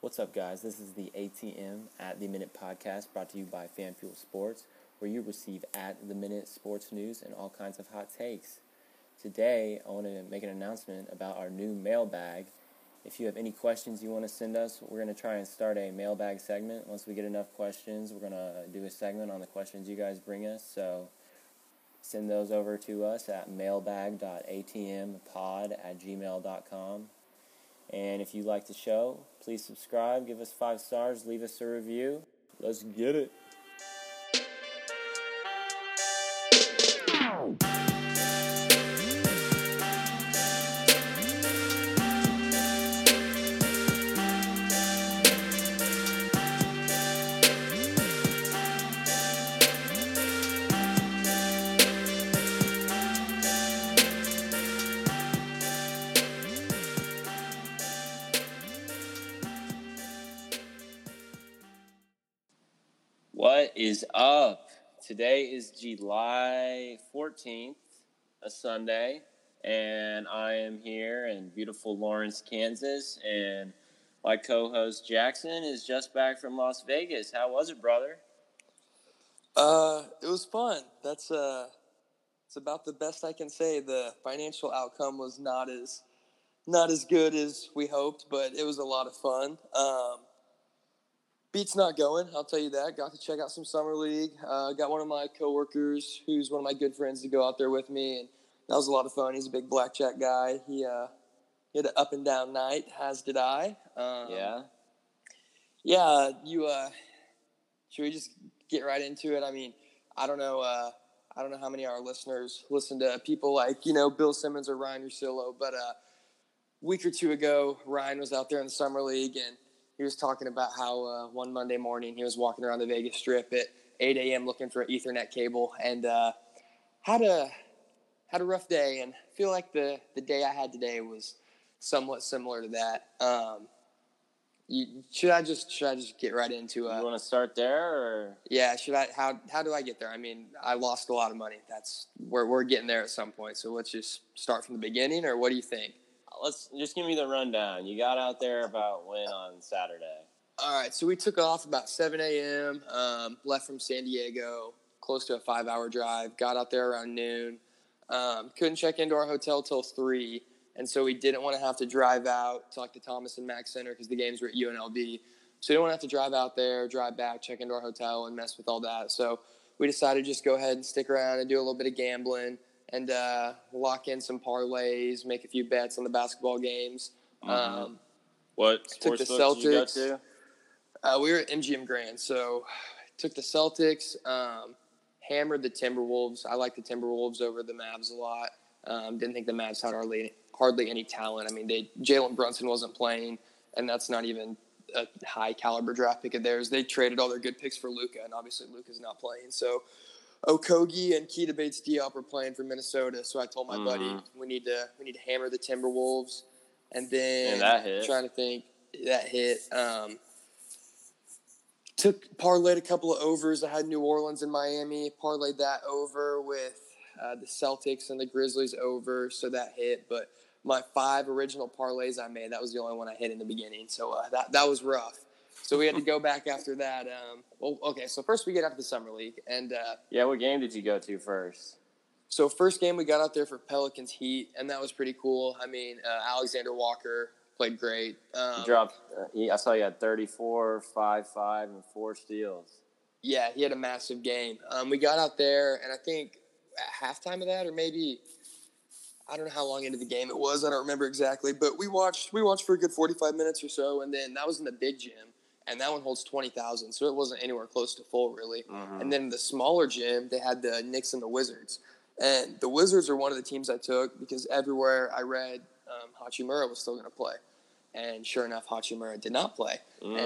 What's up, guys? This is the ATM At The Minute podcast brought to you by FanFuel Sports, where you receive at-the-minute sports news and all kinds of hot takes. Today, I want to make an announcement about our new mailbag. If you have any questions you want to send us, we're going to try and start a mailbag segment. Once we get enough questions, we're going to do a segment on the questions you guys bring us. So send those over to us at mailbag.atmpod@gmail.com. And if you like the show, please subscribe, give us 5 stars, leave us a review. Let's get it. What is up? Today is July 14th, a Sunday, and I am here in beautiful Lawrence, Kansas, and my co-host Jackson is just back from Las Vegas. How was it, brother? It was fun. It's about the best I can say. The financial outcome was not as good as we hoped, but it was a lot of fun. Beat's not going, I'll tell you that. Got to check out some summer league. Got one of my coworkers, who's one of my good friends, to go out there with me, and that was a lot of fun. He's a big blackjack guy. He had an up and down night, as did I. Yeah. Should we just get right into it? I mean, I don't know how many of our listeners listen to people like Bill Simmons or Ryan Russillo, but a week or two ago, Ryan was out there in the summer league and he was talking about how one Monday morning he was walking around the Vegas Strip at 8 a.m. looking for an Ethernet cable, and had a rough day, and I feel like the day I had today was somewhat similar to that. Should I just get right into it? You want to start there, or yeah? Should I? How do I get there? I mean, I lost a lot of money. That's we're getting there at some point. So let's just start from the beginning, or what do you think? Let's just give me the rundown. You got out there about when on Saturday? All right, so we took off about 7 a.m., left from San Diego, close to a 5-hour drive, got out there around noon, couldn't check into our hotel till 3, and so we didn't want to have to drive out to like the Thomas and Mack Center because the games were at UNLV. So we didn't want to have to drive out there, drive back, check into our hotel, and mess with all that. So we decided to just go ahead and stick around and do a little bit of gambling and lock in some parlays, make a few bets on the basketball games. What sports took the Celtics? Did you go to? We were at MGM Grand, so took the Celtics, hammered the Timberwolves. I like the Timberwolves over the Mavs a lot. Didn't think the Mavs had hardly any talent. I mean, Jalen Brunson wasn't playing, and that's not even a high-caliber draft pick of theirs. They traded all their good picks for Luka, and obviously Luka's not playing, so Okogie and Keita Bates-Diop were playing for Minnesota, so I told my buddy we need to hammer the Timberwolves, and then that hit. Parlayed a couple of overs. I had New Orleans and Miami, parlayed that over with the Celtics and the Grizzlies over, so that hit. But my 5 original parlays I made, that was the only one I hit in the beginning, so that was rough. So we had to go back after that. So first we get out to the summer league, and what game did you go to first? So first game we got out there for Pelicans Heat, and that was pretty cool. I mean, Alexander Walker played great. I saw he had 34, 5, and 4 steals. Yeah, he had a massive game. We got out there, and I think at halftime of that, or maybe I don't know how long into the game it was. I don't remember exactly, but we watched for a good 45 minutes or so, and then that was in the big gym. And that one holds 20,000, so it wasn't anywhere close to full, really. Mm-hmm. And then the smaller gym, they had the Knicks and the Wizards. And the Wizards are one of the teams I took because everywhere I read Hachimura was still going to play. And sure enough, Hachimura did not play. Mm.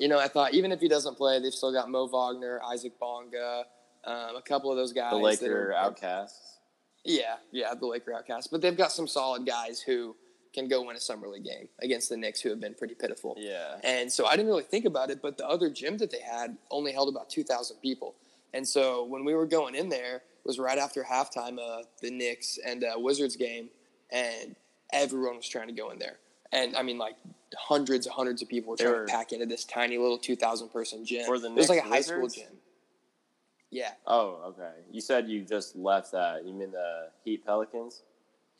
And, I thought even if he doesn't play, they've still got Mo Wagner, Isaac Bonga, a couple of those guys. The Laker outcasts. Yeah, the Laker outcasts. But they've got some solid guys who can go win a summer league game against the Knicks, who have been pretty pitiful. Yeah. And so I didn't really think about it, but the other gym that they had only held about 2,000 people. And so when we were going in there, it was right after halftime of the Knicks and Wizards game, and everyone was trying to go in there. And, I mean, like hundreds and hundreds of people were trying to pack into this tiny little 2,000-person gym. For the Knicks, it was like a Wizards? High school gym. Yeah. Oh, okay. You said you just left that. You mean the Heat Pelicans?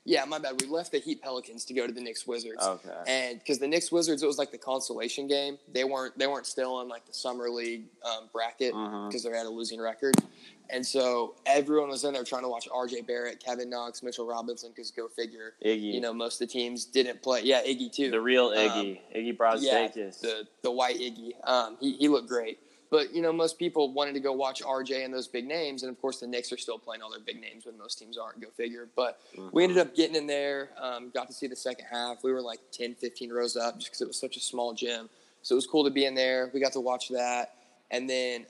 Yeah, my bad. We left the Heat Pelicans to go to the Knicks Wizards. Okay. And because the Knicks Wizards, it was like the consolation game. They weren't still in like the summer league bracket because they had a losing record. And so everyone was in there trying to watch R.J. Barrett, Kevin Knox, Mitchell Robinson, because go figure. Iggy. You know, most of the teams didn't play. Yeah, Iggy too. The real Iggy. Iggy Brazdeikis. Yeah, the white Iggy. He looked great. But, you know, most people wanted to go watch RJ and those big names. And, of course, the Knicks are still playing all their big names when most teams aren't, go figure. But we ended up getting in there, got to see the second half. We were like 10, 15 rows up just because it was such a small gym. So it was cool to be in there. We got to watch that. And then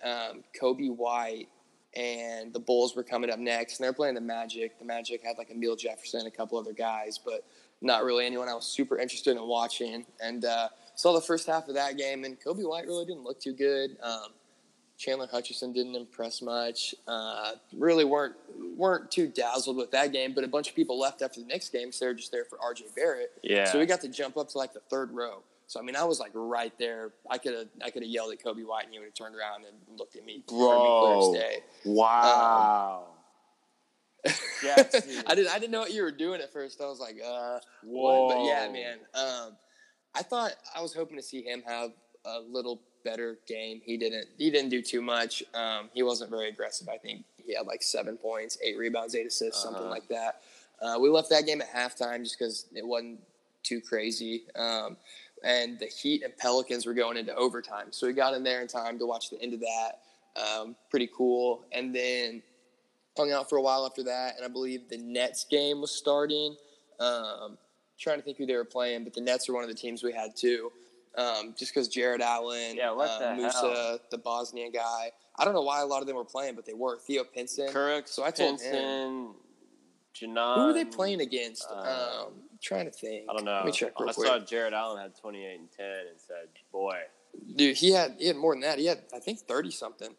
Coby White and the Bulls were coming up next. And they were playing the Magic. The Magic had like Emile Jefferson and a couple other guys, but not really anyone I was super interested in watching. And saw the first half of that game, and Coby White really didn't look too good. Chandler Hutchison didn't impress much. Really weren't too dazzled with that game, but a bunch of people left after the next game, so they were just there for R.J. Barrett. Yeah. So we got to jump up to, like, the third row. So, I mean, I was, like, right there. I could have yelled at Coby White, and he would have turned around and looked at me. Bro. Wow. I didn't know what you were doing at first. I was like, whoa. But, yeah, man. I was hoping to see him have a little better game. He didn't do too much. He wasn't very aggressive. I think he had like 7 points, 8 rebounds, 8 assists, something like that. We left that game at halftime just because it wasn't too crazy. And the Heat and Pelicans were going into overtime. So we got in there in time to watch the end of that. Pretty cool. And then hung out for a while after that. And I believe the Nets game was starting. Trying to think who they were playing, but the Nets were one of the teams we had too, just because Jared Allen, Musa, the Bosnian guy. I don't know why a lot of them were playing, but they were. Theo Pinson. Kirk, so I told Pinson, him. Janan. Who were they playing against? Trying to think. I don't know. Let me check real quick. I saw Jared Allen had 28 and 10 and said, boy. Dude, he had more than that. He had, I think, 30-something.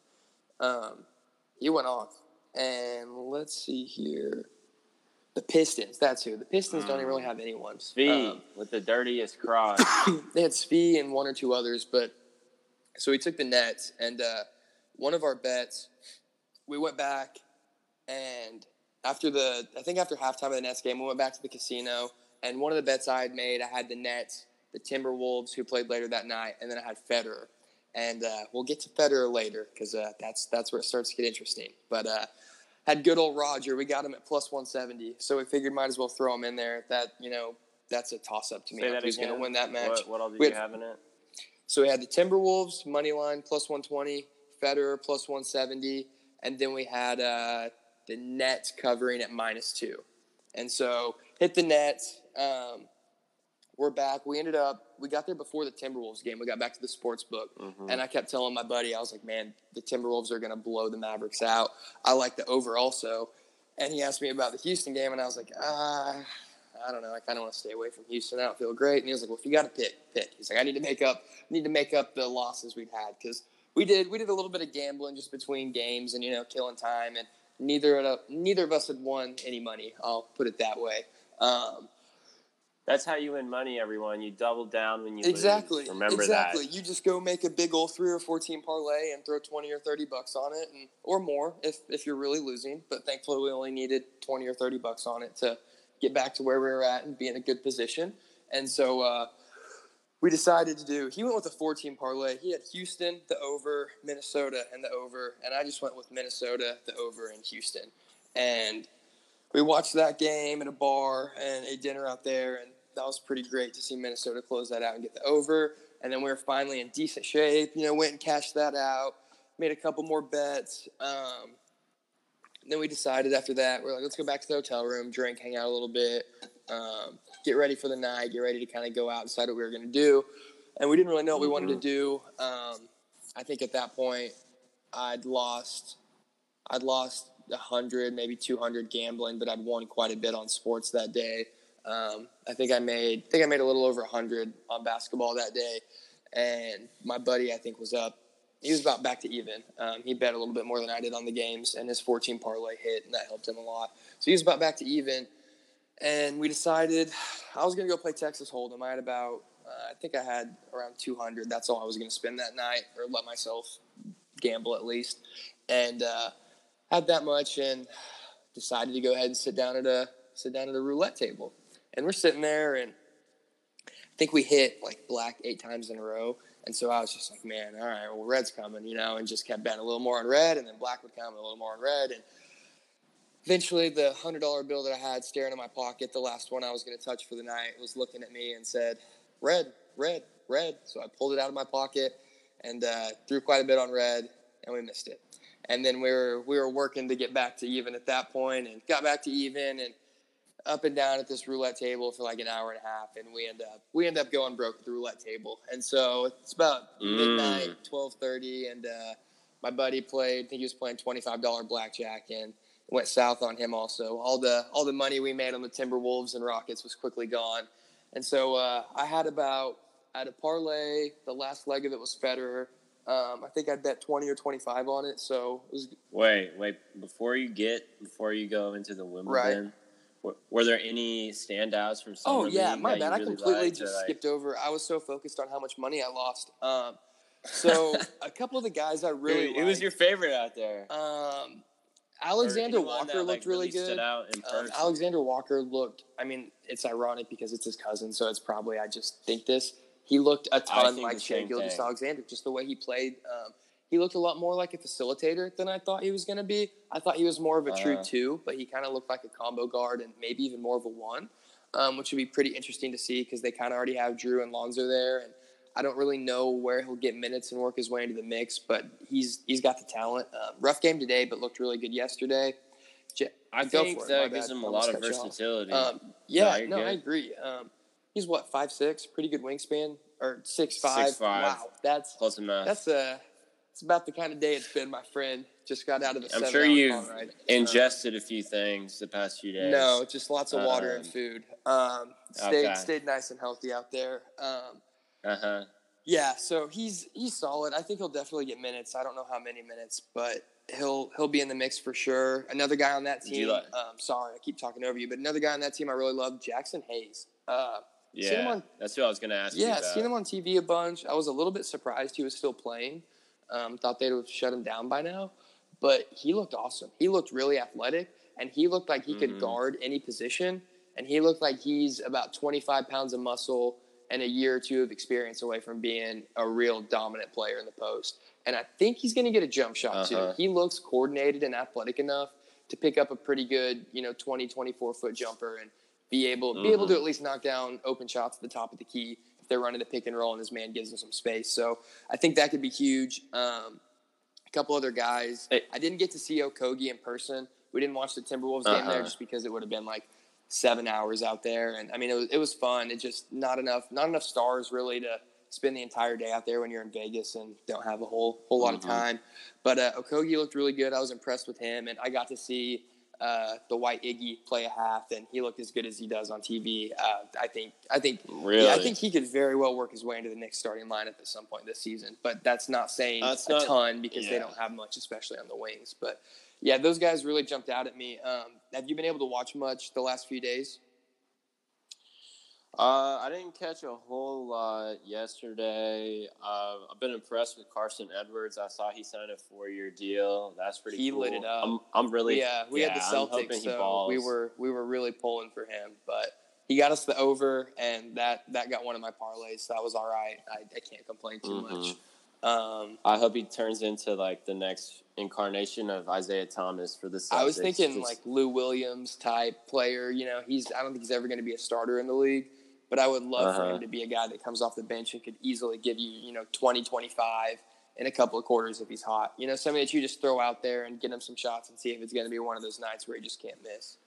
He went off. And let's see here. The Pistons, that's who. The Pistons don't even really have anyone. Svi with the dirtiest cry. They had Svi and one or two others, but so we took the Nets, and one of our bets, we went back, and after halftime of the Nets game, we went back to the casino, and one of the bets I had made, I had the Nets, the Timberwolves, who played later that night, and then I had Federer. And we'll get to Federer later because that's where it starts to get interesting. But had good old Roger. We got him at plus 170, so we figured might as well throw him in there. That, you know, that's a toss-up to me. Who's going to win that match? What all did you have in it? So we had the Timberwolves, money line, plus 120, Federer, plus 170, and then we had the Nets covering at minus 2. And so hit the Nets. We're back. We got there before the Timberwolves game. We got back to the sports book, and I kept telling my buddy, I was like, man, the Timberwolves are going to blow the Mavericks out. I like the over also. And he asked me about the Houston game, and I was like, I don't know. I kind of want to stay away from Houston. I don't feel great. And he was like, well, if you got to pick. He's like, I need to make up the losses we've had, because we did a little bit of gambling just between games and, you know, killing time, and neither of us had won any money. I'll put it that way. That's how you win money, everyone. You double down when you lose. Remember that. You just go make a big old 3 or 4 team parlay and throw $20 or $30 on it, or more if you're really losing. But thankfully, we only needed $20 or $30 on it to get back to where we were at and be in a good position. And so we decided to do. He went with a 4-team parlay. He had Houston, the over, Minnesota, and the over, and I just went with Minnesota, the over, and Houston. And we watched that game at a bar and ate dinner out there, and that was pretty great to see Minnesota close that out and get the over. And then we were finally in decent shape, you know, went and cashed that out, made a couple more bets. And then we decided after that, we're like, let's go back to the hotel room, drink, hang out a little bit, get ready for the night, get ready to kind of go out and decide what we were going to do. And we didn't really know what we wanted to do. I think at that point I'd lost 100, maybe 200 gambling, but I'd won quite a bit on sports that day. I think I made a little over 100 on basketball that day, and my buddy, I think, was up. He was about back to even. He bet a little bit more than I did on the games, and his 4-team parlay hit, and that helped him a lot. So he was about back to even, and we decided I was going to go play Texas Hold'em. I had about I think I had around 200. That's all I was going to spend that night, or let myself gamble at least. And had that much, and decided to go ahead and sit down at a roulette table. And we're sitting there, and I think we hit like black 8 times in a row. And so I was just like, man, all right, well, red's coming, you know, and just kept betting a little more on red, and then black would come, a little more on red. And eventually the $100 bill that I had staring in my pocket, the last one I was going to touch for the night, was looking at me and said, red, red, red. So I pulled it out of my pocket and threw quite a bit on red, and we missed it. And then we were working to get back to even at that point, and got back to even, and up and down at this roulette table for like an hour and a half, and we end up going broke at the roulette table. And so it's about midnight, 12:30, and my buddy played. I think he was playing $25 blackjack, and went south on him also. All the money we made on the Timberwolves and Rockets was quickly gone. And so I had a parlay. The last leg of it was Federer. I think I bet 20 or 25 on it. So it was. Wait! Before you go into the Wimbledon. Right. Were there any standouts from some of the league? Oh, yeah, my bad. Really, I completely just skipped over. I was so focused on how much money I lost. So a couple of the guys I really liked. Who was your favorite out there? Alexander Walker looked really good. Stood out in person. Alexander Walker looked – I mean, it's ironic because it's his cousin, so it's probably I just think this. He looked a ton like Shai Gilgeous-Alexander, just the way he played. He looked a lot more like a facilitator than I thought he was going to be. I thought he was more of a true two, but he kind of looked like a combo guard and maybe even more of a one, which would be pretty interesting to see because they kind of already have Drew and Lonzo there. And I don't really know where he'll get minutes and work his way into the mix, but he's got the talent. Rough game today, but looked really good yesterday. I think that gives him a lot of versatility. I agree. He's 5'6", pretty good wingspan, or 6'5". 6'5". Wow, that's close enough. It's about the kind of day it's been, my friend. Just got out of the 7-hour you've ingested a few things the past few days. No, just lots of water and food. Stayed nice and healthy out there. Yeah, so he's solid. I think he'll definitely get minutes. I don't know how many minutes, but he'll be in the mix for sure. Another guy on that team. Sorry, I keep talking over you, but another guy on that team I really love, Jackson Hayes. That's who I was going to ask you about. Yeah, seen him on TV a bunch. I was a little bit surprised he was still playing. Thought they'd have shut him down by now, but he looked awesome. He looked really athletic, and he looked like he could guard any position, and he looked like he's about 25 pounds of muscle and a year or two of experience away from being a real dominant player in the post. And I think he's going to get a jump shot too. He looks coordinated and athletic enough to pick up a pretty good, 20, 24-foot jumper and be able to at least knock down open shots at the top of the key. They're running the pick and roll, and his man gives him some space. So I think that could be huge. A couple other guys. I didn't get to see Okogie in person. We didn't watch the Timberwolves game there just because it would have been like 7 hours out there. And, I mean, it was fun. It's just not enough stars really to spend the entire day out there when you're in Vegas and don't have a whole lot of time. But Okogie looked really good. I was impressed with him, and I got to see the white Iggy play a half, and he looked as good as he does on TV. I think he could very well work his way into the Knicks starting lineup at some point this season, but that's not saying a ton because they don't have much, especially on the wings. But yeah, those guys really jumped out at me. Have you been able to watch much the last few days? I didn't catch a whole lot yesterday. I've been impressed with Carson Edwards. I saw he signed a 4-year deal. That's pretty cool. He lit it up. We had the Celtics, so we were really pulling for him. But he got us the over, and that got one of my parlays, so that was all right. I can't complain too much. I hope he turns into like the next incarnation of Isaiah Thomas for the Celtics. I was thinking like Lou Williams type player. I don't think he's ever going to be a starter in the league. But I would love for him to be a guy that comes off the bench and could easily give you, 20, 25 in a couple of quarters if he's hot. Somebody that you just throw out there and get him some shots and see if it's going to be one of those nights where he just can't miss.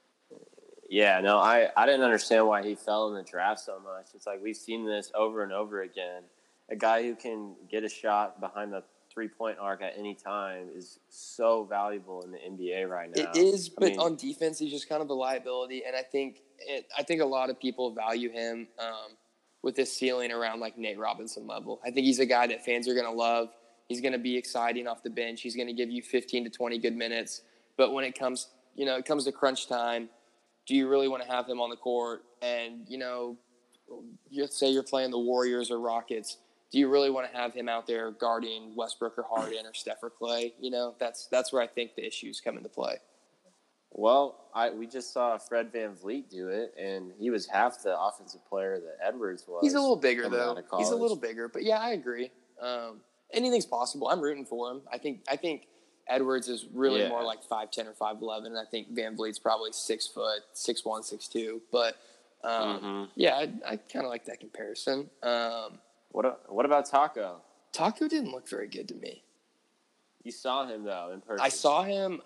Yeah, no, I didn't understand why he fell in the draft so much. It's like we've seen this over and over again. A guy who can get a shot behind the three-point arc at any time is so valuable in the NBA right now. It is, but on defense, he's just kind of a liability, and I think a lot of people value him with this ceiling around like Nate Robinson level. I think he's a guy that fans are going to love. He's going to be exciting off the bench. He's going to give you 15 to 20 good minutes. But when it comes to crunch time, do you really want to have him on the court? And just say you're playing the Warriors or Rockets, do you really want to have him out there guarding Westbrook or Harden or Steph or Clay? You know, that's where I think the issues come into play. Well, we just saw Fred VanVleet do it, and he was half the offensive player that Edwards was. He's a little bigger, though. He's a little bigger, but yeah, I agree. Anything's possible. I'm rooting for him. I think Edwards is really more like 5'10 or 5'11, and I think VanVleet's probably 6 foot, 6'1", 6'2". But I kind of like that comparison. What about Taco? Taco didn't look very good to me. You saw him though in person. I saw him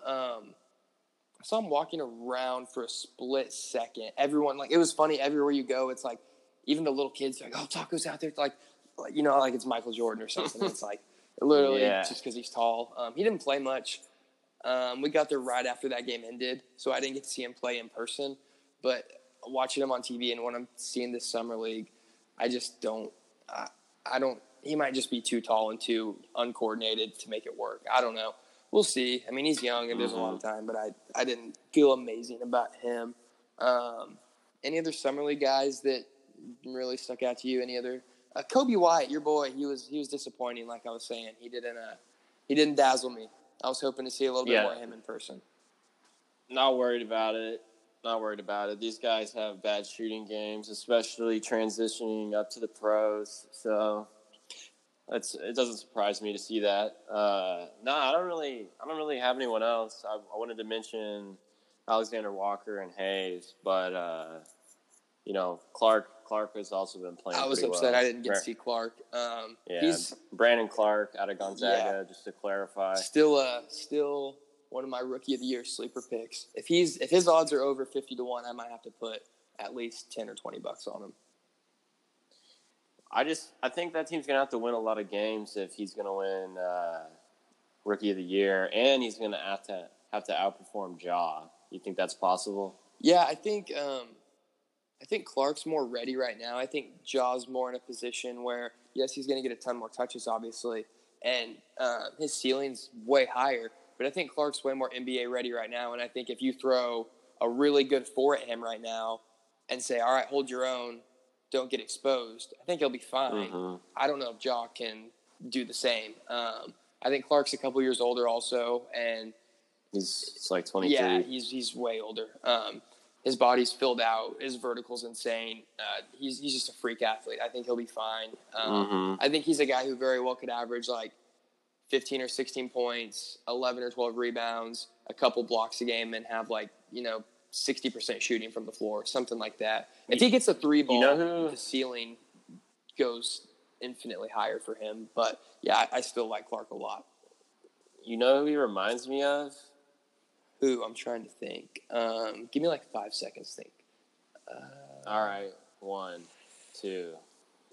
walking around for a split second. Everyone, like, it was funny. Everywhere you go, it's like, even the little kids are like, "Oh, Taco's out there!" Like you know, like it's Michael Jordan or something. It's like literally just because he's tall. He didn't play much. We got there right after that game ended, so I didn't get to see him play in person. But watching him on TV and what I'm seeing this summer league, I just don't. I don't. He might just be too tall and too uncoordinated to make it work. I don't know. We'll see. I mean, he's young and there's a lot of time, but I didn't feel amazing about him. Any other summer league guys that really stuck out to you? Any other? Coby White, your boy. He was disappointing. Like I was saying, he didn't dazzle me. I was hoping to see a little bit more of him in person. Not worried about it. These guys have bad shooting games, especially transitioning up to the pros. So it doesn't surprise me to see that. I don't really have anyone else. I wanted to mention Alexander Walker and Hayes, but you know, Clark has also been playing. I was upset I didn't get to see Clark. He's Brandon Clark out of Gonzaga. Just to clarify, still one of my rookie of the year sleeper picks. If his odds are over 50-1, I might have to put at least $10 or $20 on him. I think that team's going to have to win a lot of games if he's going to win Rookie of the Year, and he's going to have to outperform Ja. You think that's possible? Yeah, I think Clark's more ready right now. I think Ja's more in a position where, yes, he's going to get a ton more touches, obviously, and his ceiling's way higher. But I think Clark's way more NBA ready right now, and I think if you throw a really good four at him right now and say, all right, hold your own, don't get exposed, I think he'll be fine. I don't know if Ja can do the same. I think Clark's a couple years older also, and he's like 23. Yeah, he's way older. His body's filled out. His vertical's insane. He's just a freak athlete. I think he'll be fine. I think he's a guy who very well could average like 15 or 16 points, 11 or 12 rebounds, a couple blocks a game, and have like, you know, 60% shooting from the floor, something like that. If he gets a three ball, the ceiling goes infinitely higher for him. But, yeah, I still like Clark a lot. You know who he reminds me of? Who? I'm trying to think. Give me like 5 seconds to think. All right. 1, 2,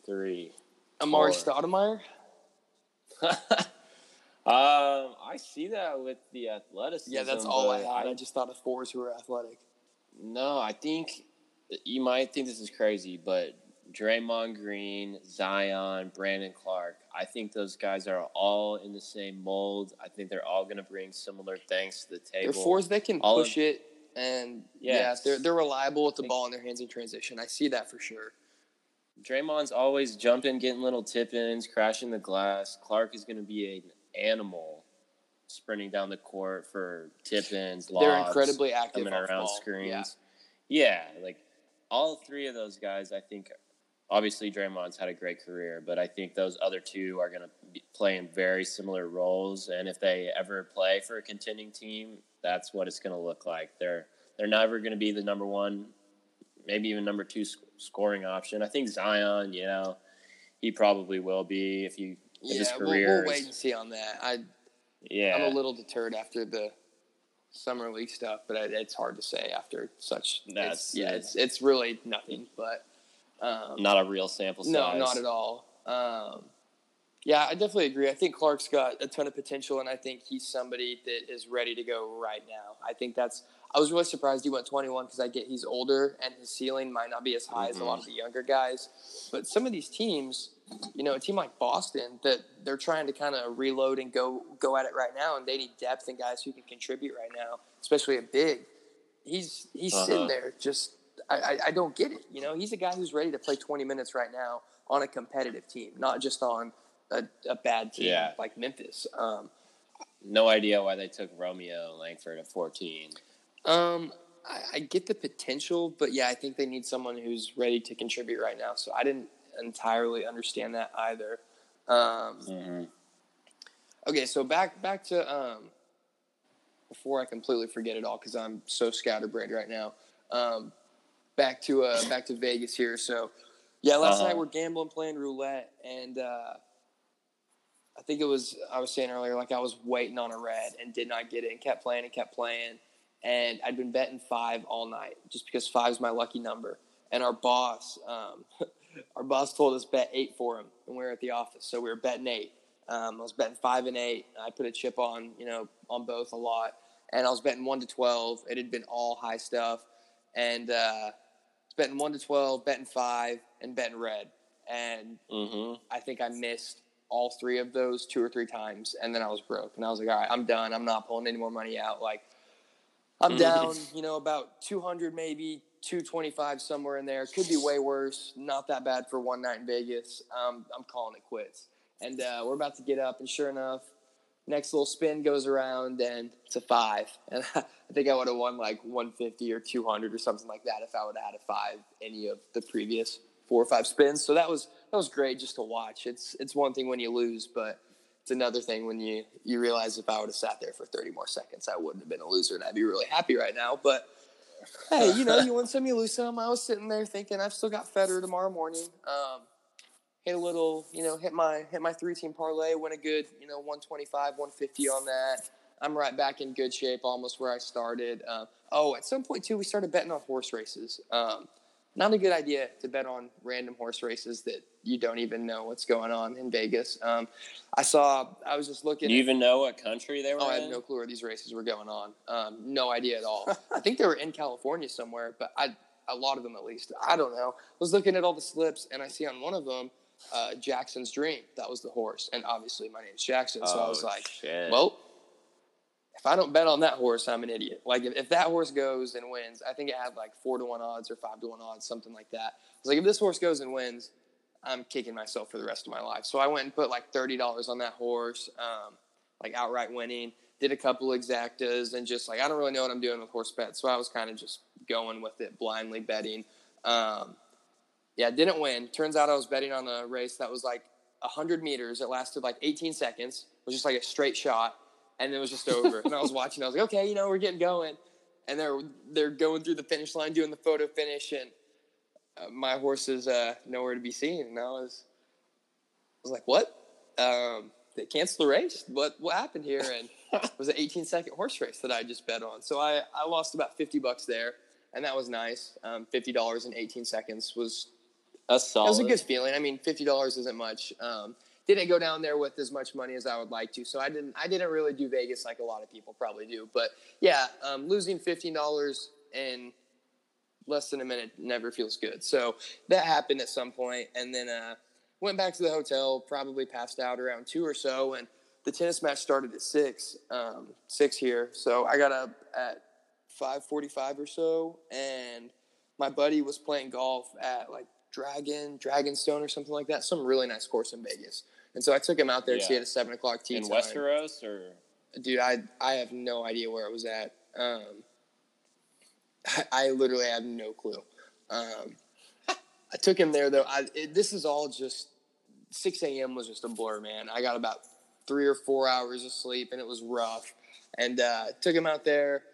3, 4. Amari Stoudemire? I see that with the athleticism. Yeah, that's all I had. I just thought of fours who were athletic. No, I think you might think this is crazy, but Draymond Green, Zion, Brandon Clark, I think those guys are all in the same mold. I think they're all going to bring similar things to the table. They're fours that can push it, and they're reliable with the ball in their hands in transition. I see that for sure. Draymond's always jumping, getting little tip-ins, crashing the glass. Clark is going to be an animal sprinting down the court for tip-ins, lobs. They're incredibly active coming around screens. Yeah, like all three of those guys, I think, obviously Draymond's had a great career, but I think those other two are going to play in very similar roles, and if they ever play for a contending team, that's what it's going to look like. They're never going to be the number one, maybe even number two scoring option. I think Zion, you know, he probably will be if you – we'll wait and see on that. I'm a little deterred after the summer league stuff, but it's hard to say after such. It's really nothing, but not a real sample size. No, not at all. I definitely agree. I think Clark's got a ton of potential, and I think he's somebody that is ready to go right now. I think I was really surprised he went 21 because I get he's older and his ceiling might not be as high as a lot of the younger guys. But some of these teams, you know, a team like Boston, that they're trying to kind of reload and go at it right now, and they need depth and guys who can contribute right now, especially a big. He's sitting there just I don't get it. You know, he's a guy who's ready to play 20 minutes right now on a competitive team, not just on a bad team like Memphis. No idea why they took Romeo Langford at 14. I get the potential, but yeah, I think they need someone who's ready to contribute right now. So I didn't entirely understand that either. Okay, so back to before I completely forget it all, because I'm so scatterbrained right now. Back to Vegas here. So yeah, last night we're gambling, playing roulette, and I think it was, I was saying earlier, like I was waiting on a red and did not get it, and kept playing. And I'd been betting 5 all night just because 5's my lucky number. And our boss told us bet 8 for him, and we were at the office. So we were betting 8. I was betting 5 and 8. I put a chip on, on both a lot. And I was betting 1 to 12. It had been all high stuff. And betting 1 to 12, betting 5, and betting red. And I think I missed all 3 of those 2 or 3 times. And then I was broke. And I was like, all right, I'm done. I'm not pulling any more money out. Like, I'm down, about 200, maybe 225, somewhere in there. Could be way worse. Not that bad for one night in Vegas. I'm calling it quits. And we're about to get up, and sure enough, next little spin goes around, and it's a 5. And I think I would have won like 150 or 200 or something like that if I would have had a 5 any of the previous 4 or 5 spins. So that was great just to watch. It's one thing when you lose, but it's another thing when you realize if I would have sat there for 30 more seconds, I wouldn't have been a loser, and I'd be really happy right now. But, hey, you win some, you lose some. I was sitting there thinking I've still got Federer tomorrow morning. Hit a little, hit my 3-team parlay, went a good, 125, 150 on that. I'm right back in good shape, almost where I started. At some point, too, we started betting on horse races. Not a good idea to bet on random horse races that you don't even know what's going on in Vegas. I was just looking. Do you even know what country they were in? I have no clue where these races were going on. No idea at all. I think they were in California somewhere, but a lot of them at least. I don't know. I was looking at all the slips, and I see on one of them, Jackson's Dream. That was the horse. And obviously my name's Jackson. So I was like, shit. Well, if I don't bet on that horse, I'm an idiot. Like, if that horse goes and wins, I think it had like 4 to 1 odds or 5 to 1 odds, something like that. I was like, if this horse goes and wins, I'm kicking myself for the rest of my life. So I went and put like $30 on that horse, like outright winning, did a couple exactas, and just like, I don't really know what I'm doing with horse bets. So I was kind of just going with it, blindly betting. Didn't win. Turns out I was betting on a race that was like 100 meters. It lasted like 18 seconds. It was just like a straight shot. And it was just over. And I was watching. I was like, okay, we're getting going. And they're going through the finish line, doing the photo finish. And my horse is nowhere to be seen. And I was like, what? They canceled the race? What happened here? And it was an 18-second horse race that I just bet on. So I lost about $50 there. And that was nice. $50 in 18 seconds was a solid. It was a good feeling. I mean, $50 isn't much. Didn't go down there with as much money as I would like to, so I didn't really do Vegas like a lot of people probably do. But yeah, losing $15 in less than a minute never feels good. So that happened at some point, and then went back to the hotel, probably passed out around 2 or so. And the tennis match started at 6 here, so I got up at 5:45 or so, and my buddy was playing golf at like Dragonstone or something like that. Some really nice course in Vegas. And so I took him out there to see it at 7 o'clock tee time. In Westeros? Or? Dude, I have no idea where it was at. I literally have no clue. I took him there, though. This is all just – 6 a.m. was just a blur, man. I got about 3 or 4 hours of sleep, and it was rough. And took him out there.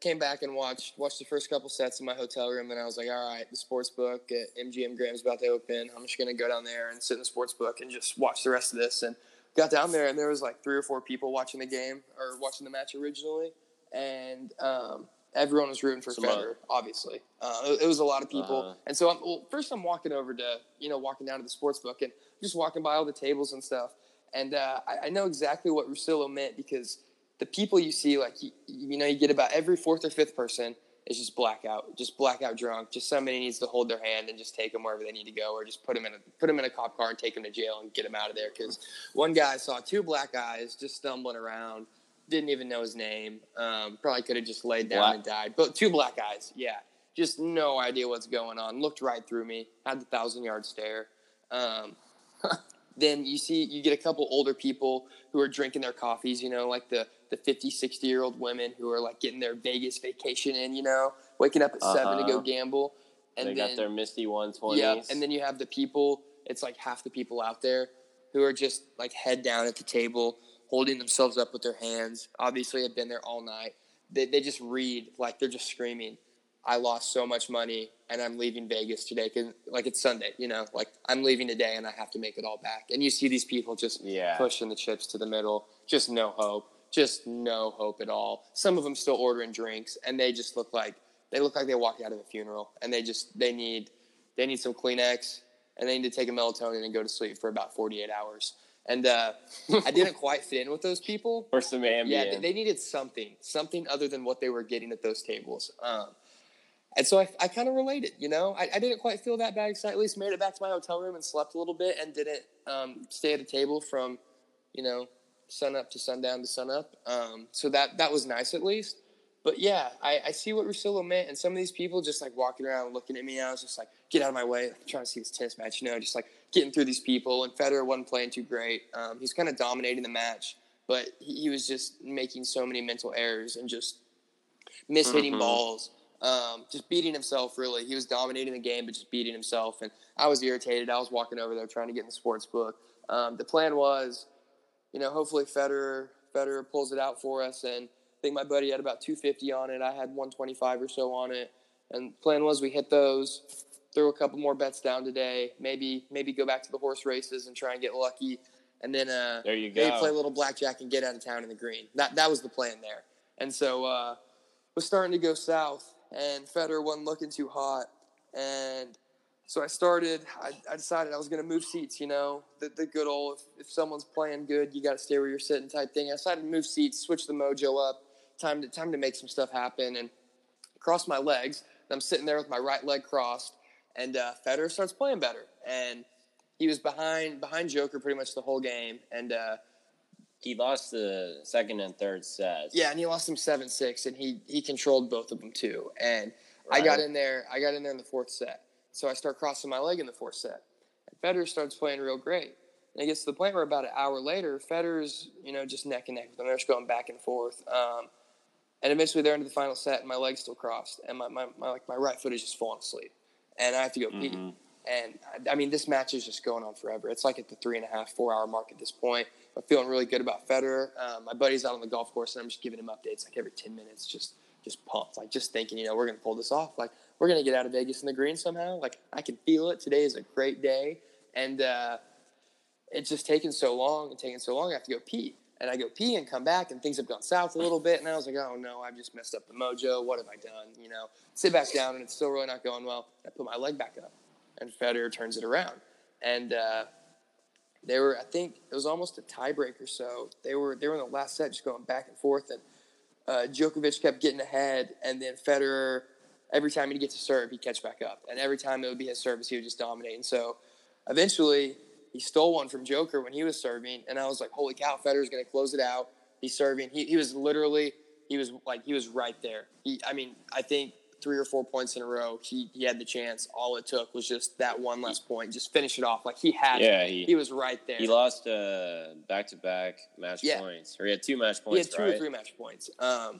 Came back and watched the first couple sets in my hotel room, and I was like, all right, the sports book at MGM Grand's about to open. I'm just going to go down there and sit in the sports book and just watch the rest of this. And got down there, and there was like 3 or 4 people watching the game or watching the match originally, and everyone was rooting for Federer, obviously. It was a lot of people. And so first I'm walking over to, walking down to the sports book, and just walking by all the tables and stuff. And I know exactly what Russillo meant, because – the people you see, like, you get about every 4th or 5th person is just blackout drunk. Just somebody needs to hold their hand and just take them wherever they need to go, or just put them in a cop car and take them to jail and get them out of there. Because one guy saw 2 black guys just stumbling around, didn't even know his name. Probably could have just laid down and died. But 2 black guys, yeah. Just no idea what's going on. Looked right through me. Had the 1,000-yard stare. Then you get a couple older people who are drinking their coffees, you know, like the 50, 60-year-old women who are, like, getting their Vegas vacation in, you know, waking up at 7 to go gamble. And they got their Misty 120s. Yeah, and then you have the people, it's like half the people out there who are just, like, head down at the table, holding themselves up with their hands. Obviously, have been there all night. They just read, like, they're just screaming, I lost so much money, and I'm leaving Vegas today. Cause, like, it's Sunday, you know? Like, I'm leaving today, and I have to make it all back. And you see these people just pushing the chips to the middle. Just no hope. Just no hope at all. Some of them still ordering drinks, and they just look like they walked out of a funeral. And they need some Kleenex, and they need to take a melatonin and go to sleep for about 48 hours. And I didn't quite fit in with those people. Or some Ambien. Yeah, they needed something other than what they were getting at those tables. And so I kind of related, you know. I didn't quite feel that bad, so I at least made it back to my hotel room and slept a little bit and didn't stay at a table from, you know, sun up to sundown to sun up. So that was nice at least. But, yeah, I see what Russillo meant, and some of these people just, like, walking around looking at me. I was just like, get out of my way. I'm trying to see this tennis match, you know, just, like, getting through these people. And Federer wasn't playing too great. He's kind of dominating the match, but he was just making so many mental errors and just mishitting balls. Just beating himself, really. He was dominating the game, but just beating himself. And I was irritated. I was walking over there trying to get in the sports book. The plan was, you know, hopefully Federer pulls it out for us. And I think my buddy had about 250 on it. I had 125 or so on it. And the plan was we hit those, throw a couple more bets down today, maybe go back to the horse races and try and get lucky. And then there you go. Maybe play a little blackjack and get out of town in the green. That was the plan there. And so it was starting to go south. And Federer wasn't looking too hot. And so I decided I was going to move seats, you know, the good old, if someone's playing good, you got to stay where you're sitting type thing. I decided to move seats, switch the mojo up, time to make some stuff happen. And cross my legs. And I'm sitting there with my right leg crossed. And Federer starts playing better. And he was behind Joker pretty much the whole game. And he lost the second and third sets. Yeah, and he lost them 7-6, and he controlled both of them too. And right. I got in there in the fourth set. So I start crossing my leg in the fourth set. And Federer starts playing real great. And it gets to the point where about an hour later, Federer's, you know, just neck and neck with him. They're just going back and forth. And eventually they're into the final set, and my leg's still crossed, and my right foot is just falling asleep, and I have to go pee. And, I mean, this match is just going on forever. It's like at the 3.5-4 hour mark at this point. I'm feeling really good about Federer. My buddy's out on the golf course, and I'm just giving him updates like every 10 minutes, just pumped. Like, just thinking, you know, we're going to pull this off. Like, we're going to get out of Vegas in the green somehow. Like, I can feel it. Today is a great day. And it's just taking so long, I have to go pee. And I go pee and come back, and things have gone south a little bit. And I was like, oh, no, I've just messed up the mojo. What have I done? You know, sit back down, and it's still really not going well. I put my leg back up, and Federer turns it around. And they were, I think, it was almost a tiebreaker. So they were in the last set just going back and forth. And Djokovic kept getting ahead. And then Federer, every time he'd get to serve, he'd catch back up. And every time it would be his service, he would just dominate. And so eventually he stole one from Joker when he was serving. And I was like, holy cow, Federer's going to close it out. He's serving. He was right there. I think 3 or 4 points in a row, he had the chance. All it took was just that one last point. Just finish it off. Like, he had it. He was right there. He lost back-to-back match points. Or he had 2 match points, right? He had 2 or 3 match points. I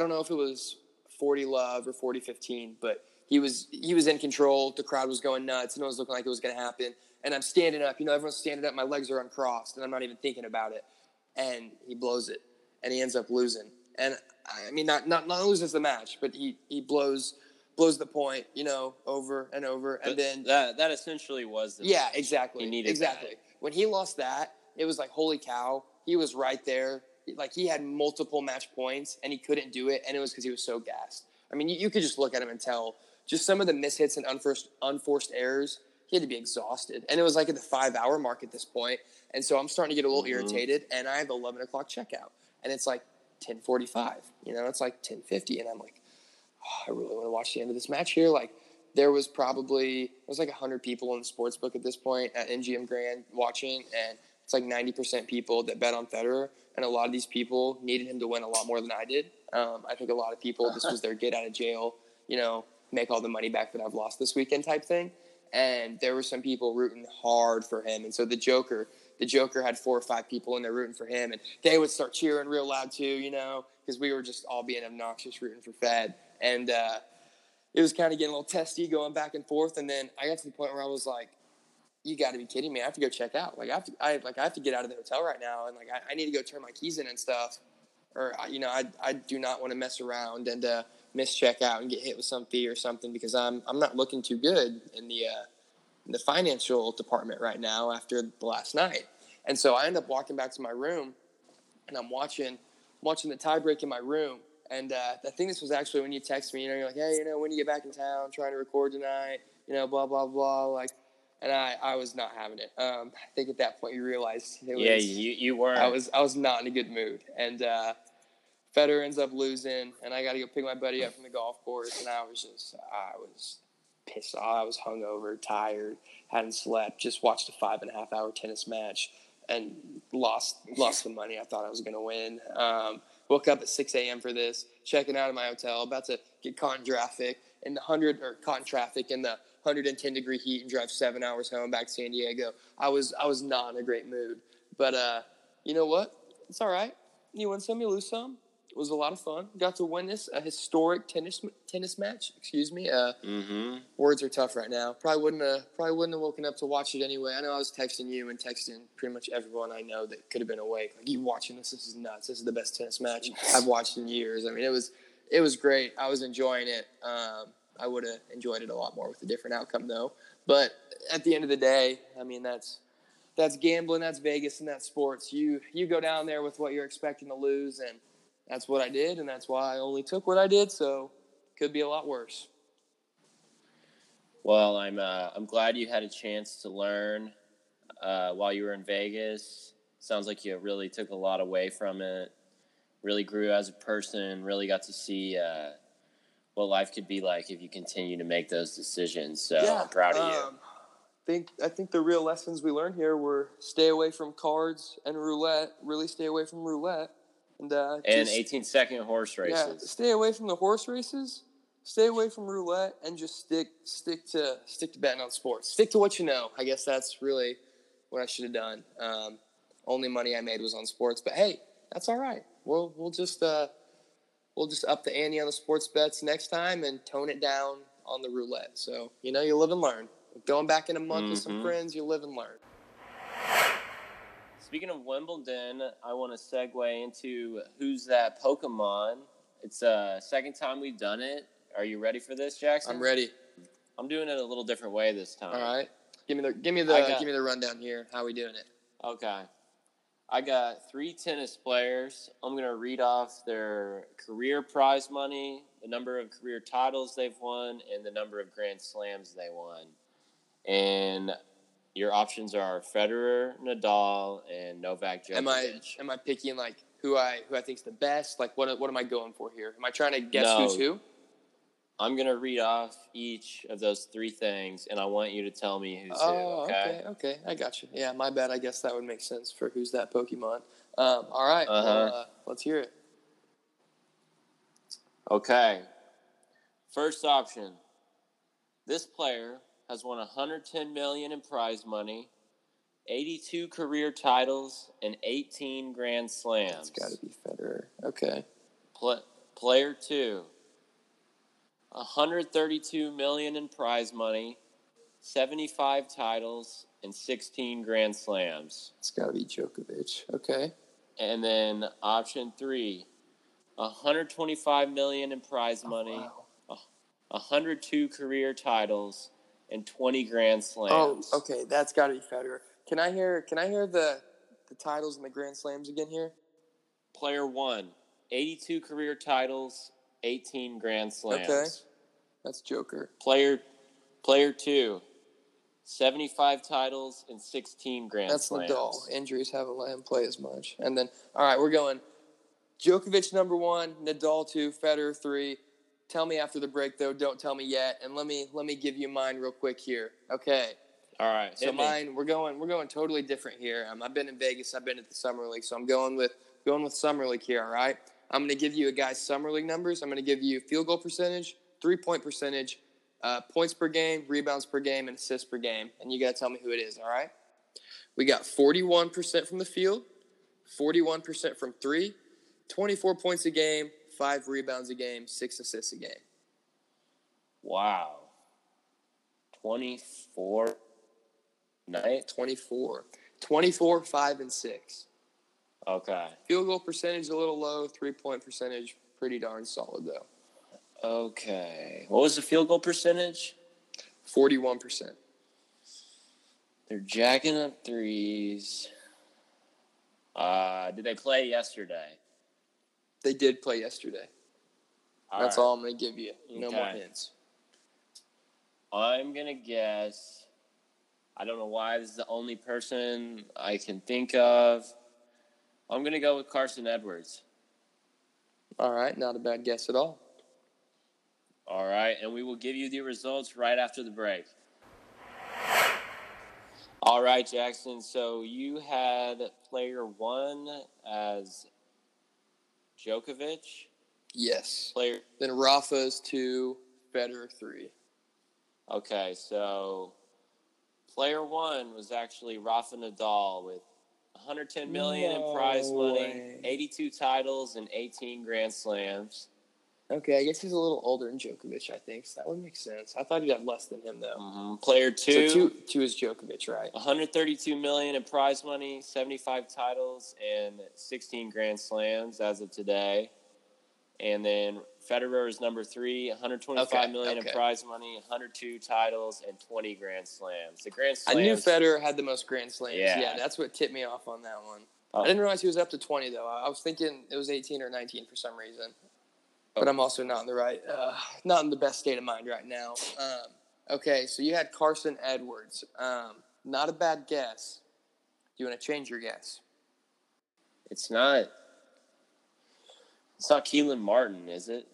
don't know if it was 40-love or 40-15, but he was in control. The crowd was going nuts, and it was looking like it was going to happen. And I'm standing up. You know, everyone's standing up. My legs are uncrossed, and I'm not even thinking about it. And he blows it, and he ends up losing. And, I mean, not loses the match, but he blows the point, you know, over and over. And but then that essentially was the match. Yeah, exactly. He needed that. When he lost that, it was like, holy cow, he was right there. Like, he had multiple match points, and he couldn't do it, and it was because he was so gassed. I mean, you could just look at him and tell just some of the mishits and unforced errors. He had to be exhausted. And it was like at the 5-hour mark at this point. And so I'm starting to get a little irritated, and I have 11 o'clock checkout. And it's like 10:45, you know, it's like 10:50, and I'm like, oh, I really want to watch the end of this match here. Like, there was like 100 people in the sports book at this point at MGM Grand watching, and it's like 90% people that bet on Federer, and a lot of these people needed him to win a lot more than I did. I think a lot of people, this was their get out of jail, you know, make all the money back that I've lost this weekend type thing. And there were some people rooting hard for him. And so the Joker had 4 or 5 people in there rooting for him. And they would start cheering real loud too, you know, because we were just all being obnoxious rooting for Fed. And it was kind of getting a little testy going back and forth. And then I got to the point where I was like, you got to be kidding me. I have to go check out. Like, I have to get out of the hotel right now. And, like, I need to go turn my keys in and stuff. Or, you know, I do not want to mess around and mischeck out and get hit with some fee or something, because I'm not looking too good in the financial department right now after the last night. And so I end up walking back to my room, and I'm watching the tie break in my room. And I think this was actually when you text me, you know, you're like, hey, you know, when do you get back in town, trying to record tonight, you know, blah, blah, blah, like. And I was not having it. I think at that point you realized it was... Yeah, you weren't. I was not in a good mood. And Federer ends up losing, and I got to go pick my buddy up from the golf course. And I was pissed off. I was hungover, tired, hadn't slept, just watched a 5.5-hour tennis match and lost the money I thought I was going to win. Woke up at 6 a.m. for this, checking out of my hotel, about to get caught in traffic in the 110-degree heat and drive 7 hours home back to San Diego. I was not in a great mood, but you know what? It's all right. You win some, you lose some. It was a lot of fun. Got to witness a historic tennis match. Excuse me. Words are tough right now. Probably wouldn't have woken up to watch it anyway. I know I was texting you and texting pretty much everyone I know that could have been awake. Like, you watching this? This is nuts. This is the best tennis match I've watched in years. I mean, it was great. I was enjoying it. I would have enjoyed it a lot more with a different outcome, though. But at the end of the day, I mean, that's gambling, that's Vegas, and that's sports. You go down there with what you're expecting to lose, and that's what I did, and that's why I only took what I did. So could be a lot worse. Well, I'm glad you had a chance to learn while you were in Vegas. Sounds like you really took a lot away from it. Really grew as a person. Really got to see. What life could be like if you continue to make those decisions. So yeah, I'm proud of you. I think the real lessons we learned here were stay away from cards and roulette. Really stay away from roulette. And 18-second horse races. Yeah, stay away from the horse races. Stay away from roulette and just stick to betting on sports. Stick to what you know. I guess that's really what I should have done. Only money I made was on sports. But, hey, that's all right. We'll just up the ante on the sports bets next time and tone it down on the roulette. So, you know, you live and learn. Going back in a month with some friends, you live and learn. Speaking of Wimbledon, I want to segue into Who's That Pokemon. It's the second time we've done it. Are you ready for this, Jackson? I'm ready. I'm doing it a little different way this time. All right. Give me the rundown here. How are we doing it? Okay. I got 3 tennis players. I'm going to read off their career prize money, the number of career titles they've won, and the number of Grand Slams they won. And your options are Federer, Nadal, and Novak Djokovic. Am I picking, like, who I think is the best? Like, what am I going for here? Am I trying to guess who's who? I'm going to read off each of those 3 things, and I want you to tell me who's who, okay? Okay. I got you. Yeah, my bad. I guess that would make sense for Who's That Pokemon. All right. Let's hear it. Okay. First option. This player has won $110 million in prize money, 82 career titles, and 18 Grand Slams. It's got to be Federer. Okay. Player 2. $132 million in prize money, 75 titles, and 16 Grand Slams. It's got to be Djokovic. Okay. And then option 3, $125 million in prize money, 102 career titles, and 20 Grand Slams. Oh, okay. That's got to be Federer. Can I hear the titles and the Grand Slams again here? Player 1, 82 career titles, 18 Grand Slams. Okay. That's Joker. Player 2, 75 titles and 16 Grand Slams. That's Nadal. Injuries haven't let him play as much. And then, all right, we're going Djokovic number 1, Nadal 2, Federer 3. Tell me after the break, though. Don't tell me yet. And let me give you mine real quick here. Okay. All right. So mine, we're going totally different here. I've been in Vegas. I've been at the Summer League. So I'm going with Summer League here, all right? I'm going to give you a guy's Summer League numbers. I'm going to give you field goal percentage, 3-point percentage, points per game, rebounds per game, and assists per game. And you got to tell me who it is, all right? We got 41% from the field, 41% from three, 24 points a game, 5 rebounds a game, 6 assists a game. Wow. 24. 24, 5, and 6. Okay. Field goal percentage a little low, 3-point percentage pretty darn solid, though. Okay. What was the field goal percentage? 41%. They're jacking up threes. Did they play yesterday? They did play yesterday. That's all I'm going to give you. No more hints. I'm going to guess. I don't know why this is the only person I can think of. I'm going to go with Carson Edwards. All right. Not a bad guess at all. All right. And we will give you the results right after the break. All right, Jackson. So you had player 1 as Djokovic. Yes. Then Rafa's 2, Federer 3. Okay. So player 1 was actually Rafa Nadal with $110 million in prize money, 82 titles, and 18 Grand Slams. Okay, I guess he's a little older than Djokovic, I think, so that would make sense. I thought he'd have less than him, though. Mm-hmm. Player 2. So two is Djokovic, right? $132 million in prize money, 75 titles, and 16 Grand Slams as of today. And then Federer is number 3, $125 million in prize money, 102 titles, and 20 Grand Slams. The Grand Slams. I knew Federer had the most Grand Slams. Yeah, that's what tipped me off on that one. Oh. I didn't realize he was up to 20, though. I was thinking it was 18 or 19 for some reason. Oh. But I'm also not in the not in the best state of mind right now. Okay, so you had Carson Edwards. Not a bad guess. Do you want to change your guess? It's not Keelan Martin, is it?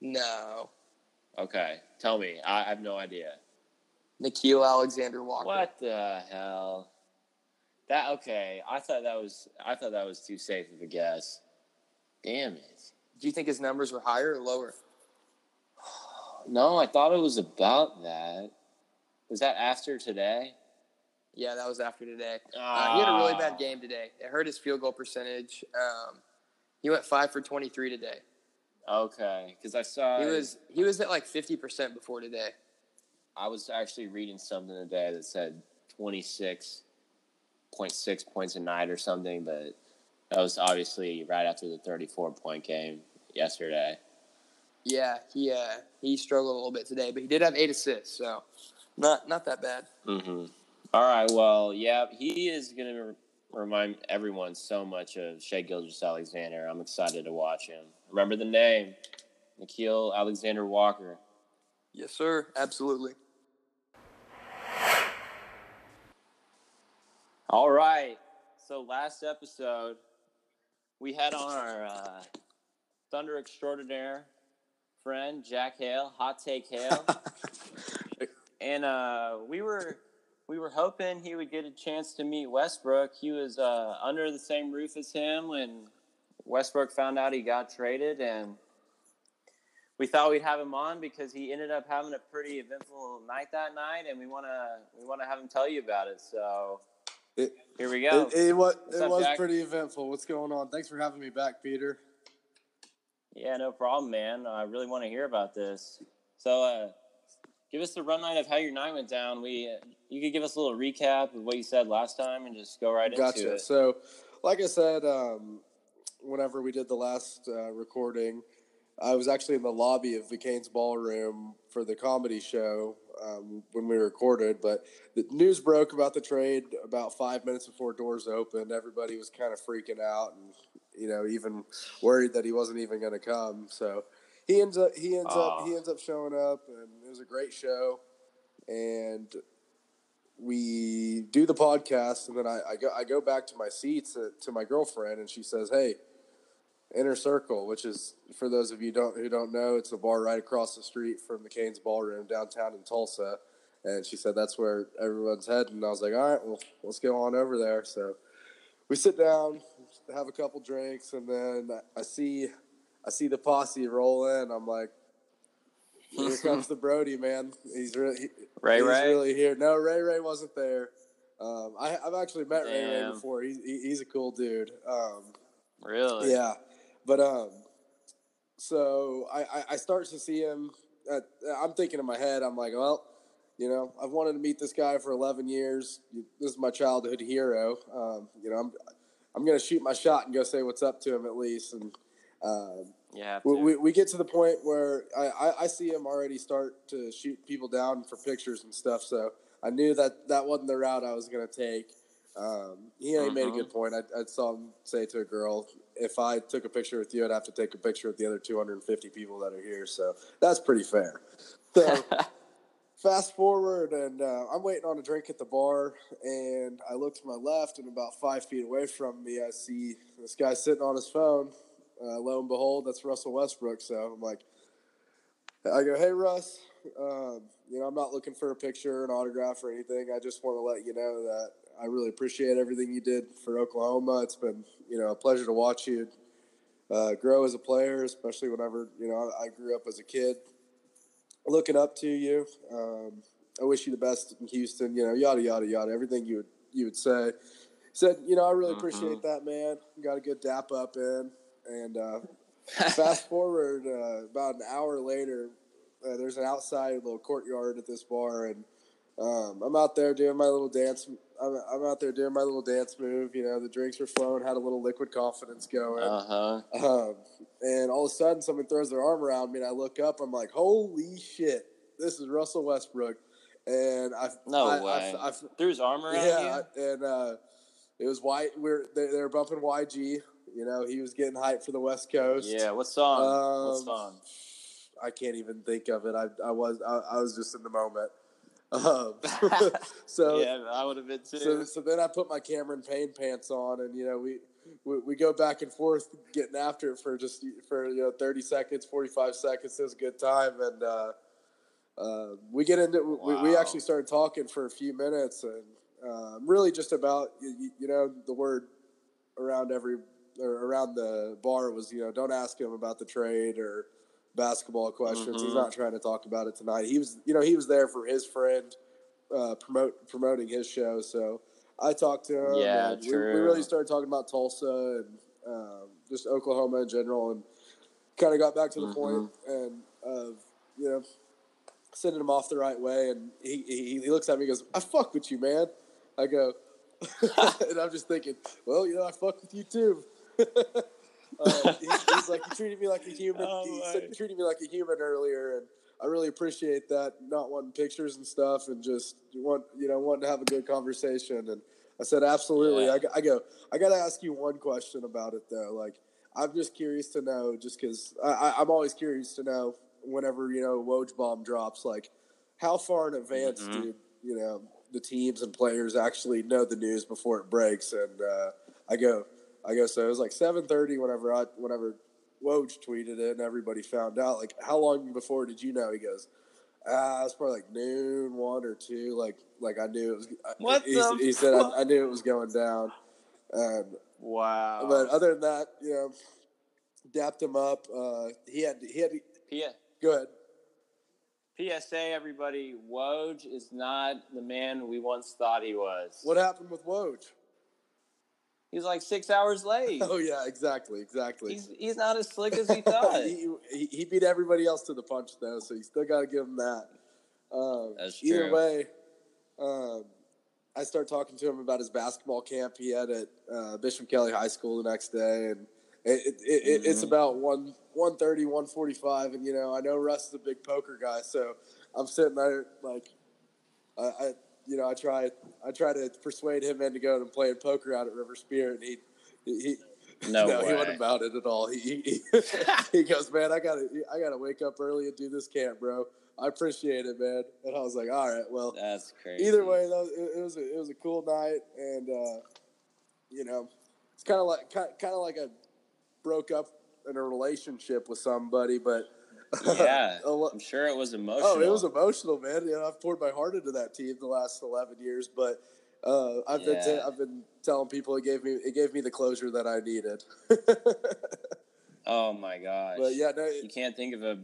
No. Okay. Tell me. I have no idea. Nickeil Alexander Walker. What the hell? I thought that was too safe of a guess. Damn it. Do you think his numbers were higher or lower? No, I thought it was about that. Was that after today? Yeah, that was after today. He had a really bad game today. It hurt his field goal percentage. He went 5 for 23 today. Okay, because I saw he was at like 50% before today. I was actually reading something today that said 26.6 points a night or something, but that was obviously right after the 34-point game yesterday. Yeah, he struggled a little bit today, but he did have 8 assists, so not that bad. Mm-hmm. All right, well, yeah, he is going to remind everyone so much of Shai Gilgeous-Alexander. I'm excited to watch him. Remember the name, Nickeil Alexander Walker. Yes, sir. Absolutely. All right. So last episode, we had on our Thunder extraordinaire friend, Jack Hale, Hot Take Hale. And we were hoping he would get a chance to meet Westbrook. He was under the same roof as him when Westbrook found out he got traded, and we thought we'd have him on because he ended up having a pretty eventful night that night, and we want to have him tell you about it. So here we go. It was pretty eventful. What's going on? Thanks for having me back, Peter. Yeah, no problem, man. I really want to hear about this. So give us the run line of how your night went down. You could give us a little recap of what you said last time and just go right into it. So, like I said, whenever we did the last recording, I was actually in the lobby of McCain's Ballroom for the comedy show when we recorded. But the news broke about the trade about 5 minutes before doors opened. Everybody was kind of freaking out and, even worried that he wasn't even going to come. So he ends up showing up, and it was a great show. And we do the podcast, and then I go back to my seats to my girlfriend, and she says, "Hey, Inner Circle," which is, for those of you who don't know, it's a bar right across the street from McCain's Ballroom downtown in Tulsa. And she said that's where everyone's heading. And I was like, all right, well, let's go on over there. So we sit down, have a couple drinks, and then I see the posse roll in. I'm like, Here comes the Brody, man. He's really here. No, Ray wasn't there. I've actually met Ray before. He's a cool dude. Really? Yeah. But so I start to see him. I'm thinking in my head, I'm like, well, you know, I've wanted to meet this guy for 11 years. This is my childhood hero. You know, I'm going to shoot my shot and go say what's up to him at least. And we get to the point where I see him already start to shoot people down for pictures and stuff. So I knew that wasn't the route I was going to take. He made a good point. I saw him say to a girl, if I took a picture with you, I'd have to take a picture with the other 250 people that are here. So that's pretty fair. So fast forward, and I'm waiting on a drink at the bar, and I look to my left, and about 5 feet away from me, I see this guy sitting on his phone. Lo and behold, that's Russell Westbrook. So I'm like, I go, hey, Russ, you know, I'm not looking for a picture, an autograph, or anything. I just want to let you know that I really appreciate everything you did for Oklahoma. It's been, you know, a pleasure to watch you grow as a player, especially whenever, you know, I grew up as a kid looking up to you. I wish you the best in Houston, you know, yada, yada, yada, everything you would say. He said, you know, I really appreciate that, man. Got a good dap up in. And fast forward about an hour later, there's an outside little courtyard at this bar, and I'm out there doing my little dance. I'm out there doing my little dance move. You know, the drinks were flowing, had a little liquid confidence going. And all of a sudden, someone throws their arm around me, and I look up. I'm like, holy shit, this is Russell Westbrook. And I threw his arm around you? Yeah, and it was they were bumping YG. You know, he was getting hyped for the West Coast. Yeah, what song? I can't even think of it. I was just in the moment. So yeah, I would have been too. So then I put my Cameron Payne pants on, and you know we go back and forth getting after it for 30 seconds, 45 seconds. It was a good time, and we get into we actually started talking for a few minutes, and really just about you know the word around around the bar was, you know, don't ask him about the trade or basketball questions. He's not trying to talk about it tonight. He was there for his friend promoting his show. So I talked to him. Yeah, and true. We really started talking about Tulsa and just Oklahoma in general, and kind of got back to the point and you know, sending him off the right way. And he looks at me and goes, I fuck with you, man. I go, and I'm just thinking, well, you know, I fuck with you too. He's like, you treated me like a human. He said, you treated me like a human earlier, and I really appreciate that. Not wanting pictures and stuff, and just wanting to have a good conversation. And I said, absolutely. Yeah. I got to ask you one question about it though. Like, I'm just curious to know, just because I'm always curious to know whenever you know Woj bomb drops, like how far in advance do you know the teams and players actually know the news before it breaks? And I go. So it was like 7:30 whenever Woj tweeted it, and everybody found out. Like, how long before did you know? He goes, it's probably like noon, 1 or 2. Like I knew it was. He said I knew it was going down. Wow. But other than that, you know, dapped him up. He had to. Yeah. Go ahead. PSA, everybody. Woj is not the man we once thought he was. What happened with Woj? He's like 6 hours late. Oh, yeah, exactly. He's not as slick as he thought. he beat everybody else to the punch, though, so you still got to give him that. That's true. Either way, I started talking to him about his basketball camp he had at Bishop Kelly High School the next day, and it's about 1:30, 1:45, and, you know, I know Russ is a big poker guy, so I'm sitting there like – you know, I try to persuade him into going and playing poker out at River Spirit, and he wasn't about it at all. He goes, man, I gotta wake up early and do this camp, bro. I appreciate it, man. And I was like, all right, well, that's crazy. Either way, though, it was a cool night, and you know, it's kind of like I broke up in a relationship with somebody, but. Yeah, I'm sure it was emotional. Oh, it was emotional, man. You know, I've poured my heart into that team the last 11 years, but I've been telling people it gave me the closure that I needed. Oh my gosh! But yeah, no, you can't think of a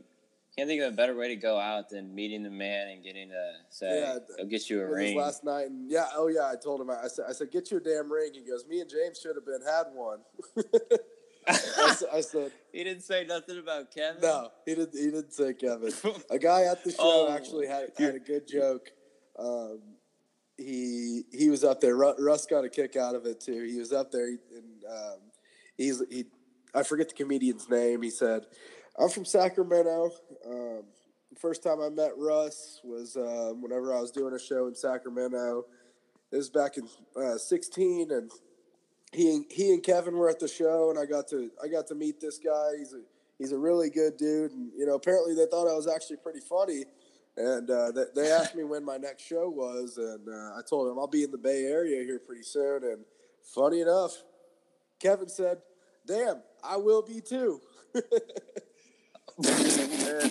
Can't think of a better way to go out than meeting the man and getting to say, I'll get you a ring. Last night, and I told him, I said, get you a damn ring. He goes, me and James should have had one. I said, he didn't say nothing about Kevin. No, he didn't say Kevin. A guy at the show actually had a good joke. He was up there. Russ got a kick out of it too. He was up there, and I forget the comedian's name. He said, I'm from Sacramento. The first time I met Russ was whenever I was doing a show in Sacramento. It was back in 2016, and he and Kevin were at the show, and I got to meet this guy. He's a really good dude, and apparently they thought I was actually pretty funny, and they asked me when my next show was, and I told them I'll be in the Bay Area here pretty soon, and funny enough, Kevin said, "Damn, I will be too." And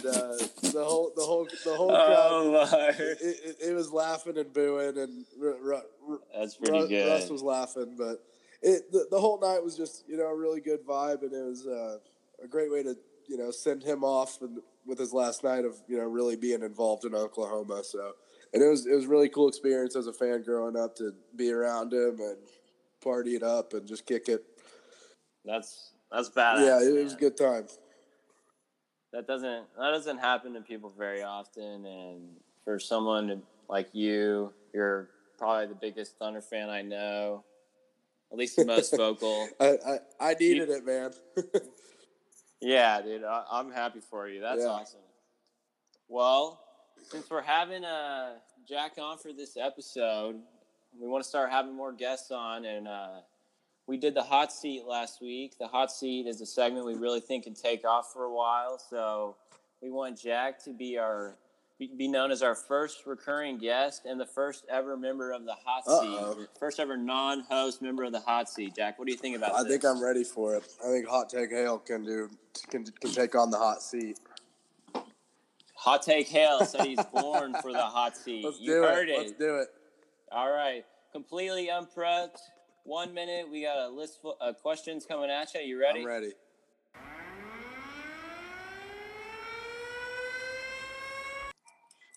the whole crowd, it was laughing and booing, and that's pretty good. Russ was laughing, but the whole night was just a really good vibe, and it was a great way to send him off with his last night of really being involved in Oklahoma. So, and it was a really cool experience as a fan growing up to be around him and party it up and just kick it. That's badass. Yeah, it was a good time. That doesn't happen to people very often, and for someone like you, you're probably the biggest Thunder fan I know, at least the most vocal. I needed it, man. Yeah, dude, I'm happy for you. That's awesome. Well, since we're having Jack on for this episode, we want to start having more guests on, and we did the hot seat last week. The hot seat is a segment we really think can take off for a while. So we want Jack to be known as our first recurring guest and the first ever member of the hot seat, first ever non-host member of the hot seat. Jack, what do you think about this? I think I'm ready for it. I think Hot Take Hale can take on the hot seat. Hot Take Hale said he's born for the hot seat. You heard it. Let's do it. All right, completely unprepped. 1 minute. We got a list of questions coming at you. You ready? I'm ready.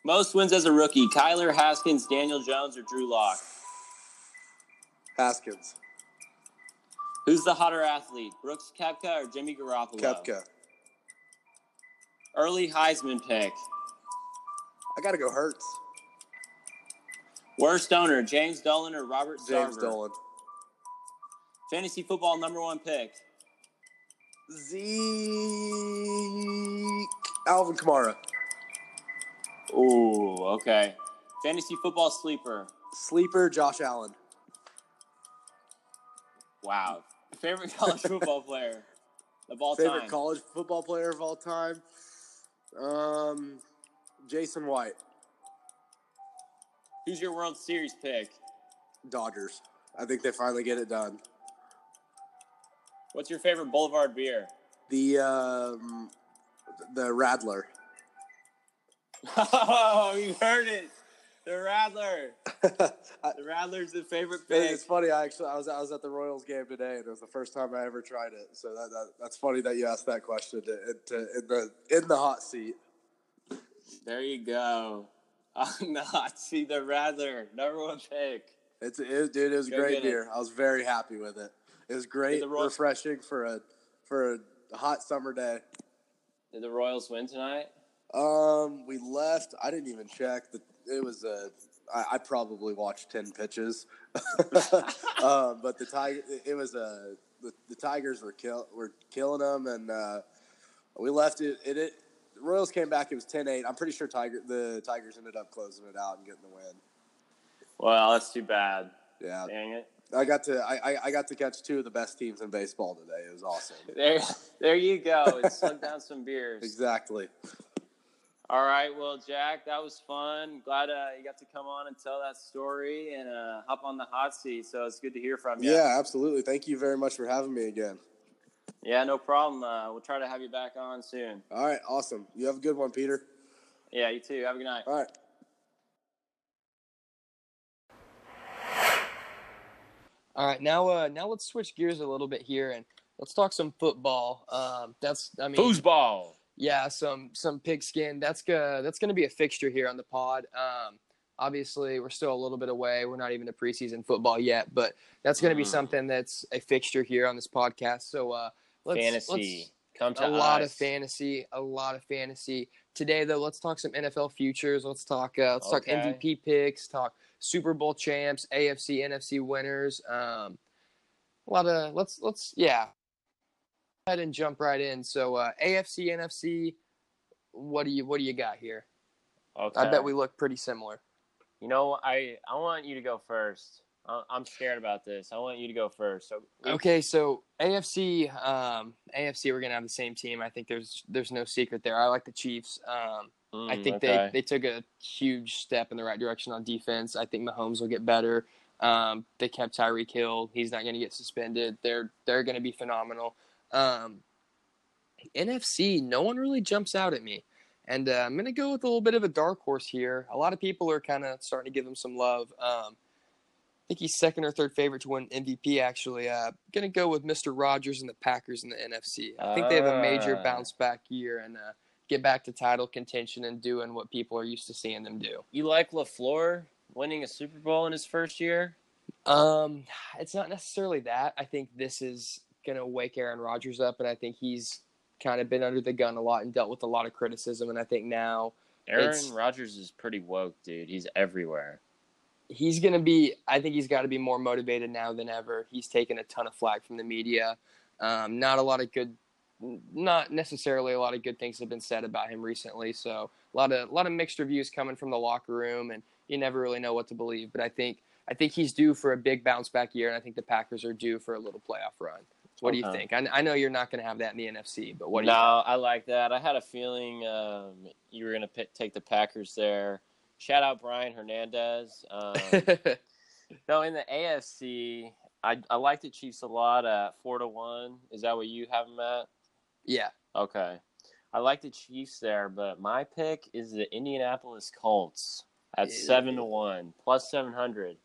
Most wins as a rookie: Kyler, Haskins, Daniel Jones, or Drew Lock? Haskins. Who's the hotter athlete? Brooks Koepka or Jimmy Garoppolo? Koepka. Early Heisman pick. I got to go Hurts. Worst owner: James Dolan or Robert Sarver? James Dolan. Fantasy football #1 pick. Zeke. Alvin Kamara. Ooh, okay. Fantasy football sleeper. Sleeper, Josh Allen. Wow. Favorite college football player of all time? Favorite college football player of all time? Jason White. Who's your World Series pick? Dodgers. I think they finally get it done. What's your favorite Boulevard beer? The Rattler. Oh, you heard it. The Rattler. The Rattler's the favorite pick. It's funny. I was at the Royals game today, and it was the first time I ever tried it. So that's funny that you asked that question in the hot seat. There you go. On the hot seat, the Rattler, #1 pick. It was a great beer. I was very happy with it. It was great, refreshing for a hot summer day. Did the Royals win tonight? We left. I didn't even check. I probably watched 10 pitches. But the Tigers were killing them, and we left it. The Royals came back. It was 10-8. I'm pretty sure the Tigers ended up closing it out and getting the win. Well, that's too bad. Yeah. Dang it. I got to catch two of the best teams in baseball today. It was awesome. There you go. It slung down some beers. Exactly. All right. Well, Jack, that was fun. Glad you got to come on and tell that story and hop on the hot seat. So it's good to hear from you. Yeah, absolutely. Thank you very much for having me again. Yeah, no problem. We'll try to have you back on soon. All right. Awesome. You have a good one, Peter. Yeah, you too. Have a good night. All right. All right, now let's switch gears a little bit here and let's talk some football. Foosball. Yeah, some pigskin. That's gonna be a fixture here on the pod. Obviously, we're still a little bit away. We're not even to preseason football yet, but that's gonna be something that's a fixture here on this podcast. So let's come to us. A lot of fantasy. Today, though, let's talk some NFL futures. Let's talk talk MVP picks. Talk Super Bowl champs, AFC, NFC winners. Go ahead and jump right in. So AFC, NFC, what do you got here? Okay. I bet we look pretty similar. You know, I want you to go first. I'm scared about this. I want you to go first. So AFC, we're gonna have the same team. I think there's no secret there. I like the Chiefs. I think they took a huge step in the right direction on defense. I think Mahomes will get better. They kept Tyreek Hill. He's not gonna get suspended. They're gonna be phenomenal. NFC, no one really jumps out at me, and I'm going to go with a little bit of a dark horse here. A lot of people are kind of starting to give him some love. I think he's second or third favorite to win MVP, actually. Going to go with Mr. Rodgers and the Packers in the NFC. I think they have a major bounce back year and get back to title contention and doing what people are used to seeing them do. You like LaFleur winning a Super Bowl in his first year? It's not necessarily that. I think this is going to wake Aaron Rodgers up, and I think he's kind of been under the gun a lot and dealt with a lot of criticism, and I think now Aaron Rodgers is pretty woke, dude. He's everywhere. I think he's got to be more motivated now than ever. He's taken a ton of flack from the media. Not necessarily a lot of good things have been said about him recently, so a lot of mixed reviews coming from the locker room, and you never really know what to believe, but I think he's due for a big bounce back year, and I think the Packers are due for a little playoff run. What do you think? I know you're not going to have that in the NFC, but what do you think? No, I like that. I had a feeling you were going to take the Packers there. Shout out Brian Hernandez. No, in the AFC, I like the Chiefs a lot at 4-1. Is that what you have them at? Yeah. Okay. I like the Chiefs there, but my pick is the Indianapolis Colts at 7-1, plus 700.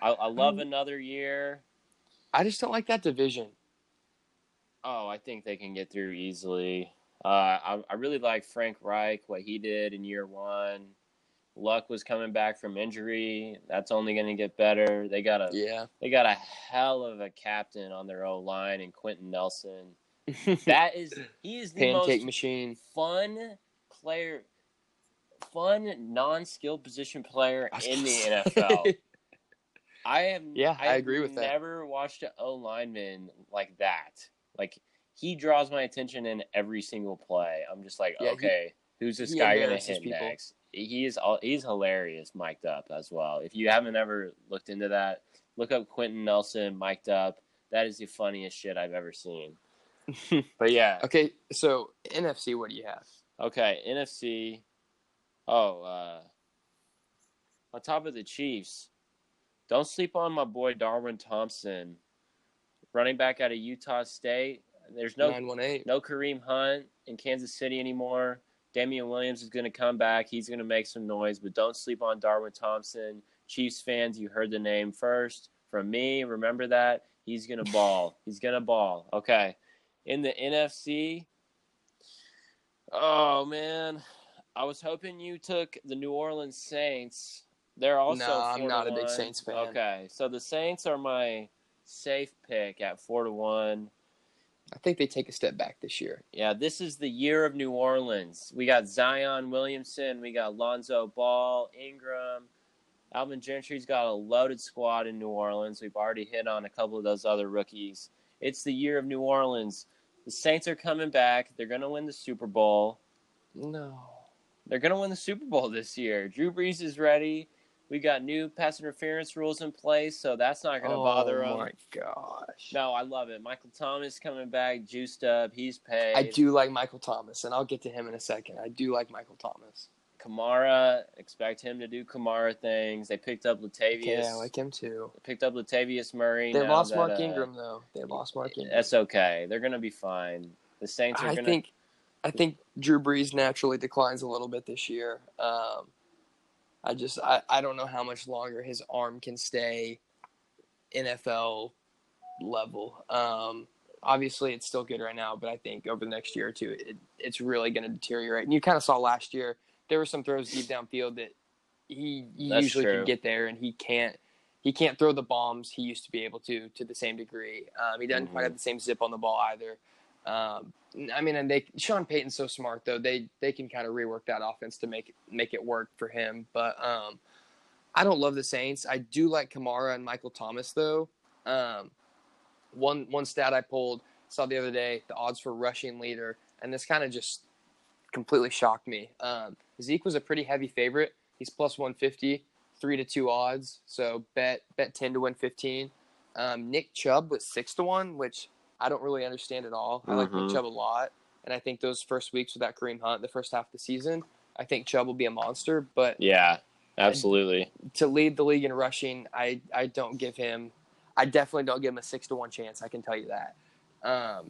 I love another year. I just don't like that division. Oh, I think they can get through easily. I really like Frank Reich, what he did in year one. Luck was coming back from injury. That's only going to get better. They got a hell of a captain on their O-line and Quentin Nelson. He is the pancake most machine. Fun player, fun non-skilled position player in the NFL. I agree with that. I've never watched an O lineman like that. Like, he draws my attention in every single play. I'm just like, who's this guy going to hit next? He's hilarious, mic'd up as well. If you haven't ever looked into that, look up Quentin Nelson mic'd up. That is the funniest shit I've ever seen. But yeah. Okay, so NFC, what do you have? Okay, NFC. On top of the Chiefs. Don't sleep on my boy Darwin Thompson, running back out of Utah State. There's no Kareem Hunt in Kansas City anymore. Damian Williams is going to come back. He's going to make some noise, but don't sleep on Darwin Thompson. Chiefs fans, you heard the name first from me. Remember that. He's going to ball. He's going to ball. Okay. In the NFC, oh, man. I was hoping you took the New Orleans Saints. They're also I'm not a big Saints fan. Okay, so the Saints are my safe pick at 4-1. I think they take a step back this year. Yeah, this is the year of New Orleans. We got Zion Williamson. We got Lonzo Ball, Ingram. Alvin Gentry's got a loaded squad in New Orleans. We've already hit on a couple of those other rookies. It's the year of New Orleans. The Saints are coming back. They're going to win the Super Bowl. No. They're going to win the Super Bowl this year. Drew Brees is ready. We got new pass interference rules in place, so that's not going to bother him. Oh, my gosh. No, I love it. Michael Thomas coming back, juiced up. He's paid. I do like Michael Thomas, and I'll get to him in a second. I do like Michael Thomas. Kamara, expect him to do Kamara things. They picked up Latavius. Yeah, I like him too. They picked up Latavius Murray. They lost Mark Ingram, though. That's okay. They're going to be fine. The Saints are going to – I think Drew Brees naturally declines a little bit this year. I don't know how much longer his arm can stay NFL level. obviously it's still good right now, but I think over the next year or two, it's really going to deteriorate. And you kind of saw last year, there were some throws deep downfield that he usually can get there, and he can't throw the bombs he used to be able to the same degree. He doesn't quite have the same zip on the ball either. I mean, and Sean Payton's so smart though. They can kind of rework that offense to make it work for him. But I don't love the Saints. I do like Kamara and Michael Thomas though. One stat I saw the other day, the odds for rushing leader, and this kind of just completely shocked me. Zeke was a pretty heavy favorite. He's plus 150, 3-2 odds. So bet 10 to win 15. Nick Chubb was 6-1, which I don't really understand at all. I like Nick Chubb a lot, and I think those first weeks without Kareem Hunt, the first half of the season, I think Chubb will be a monster. But yeah, absolutely. To lead the league in rushing, I definitely don't give him a 6-1 chance. I can tell you that.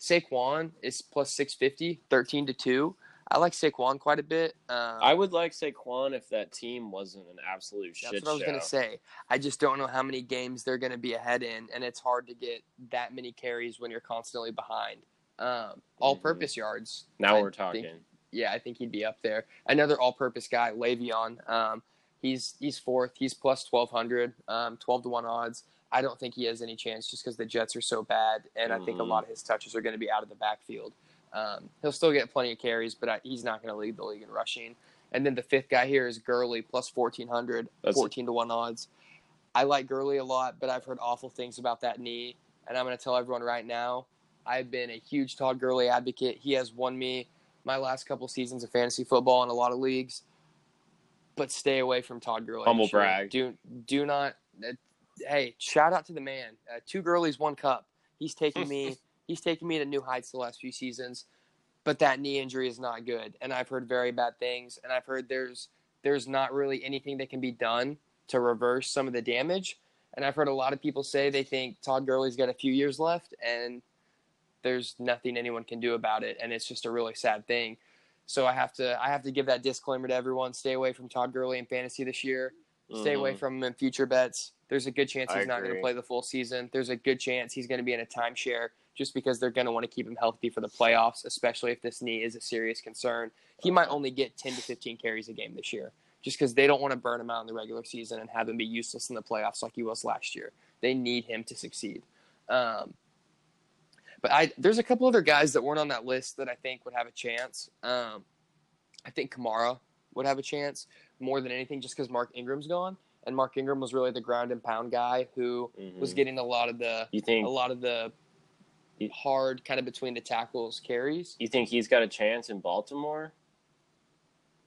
Saquon is plus 650, 13-2. I like Saquon quite a bit. I would like Saquon if that team wasn't an absolute shit show. That's what I was going to say. I just don't know how many games they're going to be ahead in, and it's hard to get that many carries when you're constantly behind. All-purpose yards. Now we're talking. I think he'd be up there. Another all-purpose guy, Le'Veon. He's fourth. He's plus 1,200, 12-1 odds. I don't think he has any chance just because the Jets are so bad, and I think a lot of his touches are going to be out of the backfield. He'll still get plenty of carries, but he's not going to lead the league in rushing. And then the fifth guy here is Gurley, plus 1,400, 14-1 odds. I like Gurley a lot, but I've heard awful things about that knee, and I'm going to tell everyone right now, I've been a huge Todd Gurley advocate. He has won me my last couple seasons of fantasy football in a lot of leagues, but stay away from Todd Gurley. Humble brag. Do not hey, shout out to the man. Two Gurleys, one cup. He's taken me to new heights the last few seasons, but that knee injury is not good, and I've heard very bad things, and I've heard there's not really anything that can be done to reverse some of the damage, and I've heard a lot of people say they think Todd Gurley's got a few years left, and there's nothing anyone can do about it, and it's just a really sad thing. So I have to give that disclaimer to everyone. Stay away from Todd Gurley in fantasy this year. Stay away from him in future bets. There's a good chance he's not going to play the full season. There's a good chance he's going to be in a timeshare just because they're going to want to keep him healthy for the playoffs, especially if this knee is a serious concern. He might only get 10 to 15 carries a game this year just because they don't want to burn him out in the regular season and have him be useless in the playoffs like he was last year. They need him to succeed. But there's a couple other guys that weren't on that list that I think would have a chance. I think Kamara would have a chance more than anything just because Mark Ingram's gone. And Mark Ingram was really the ground and pound guy who was getting a lot of the hard kind of between the tackles carries. You think he's got a chance in Baltimore?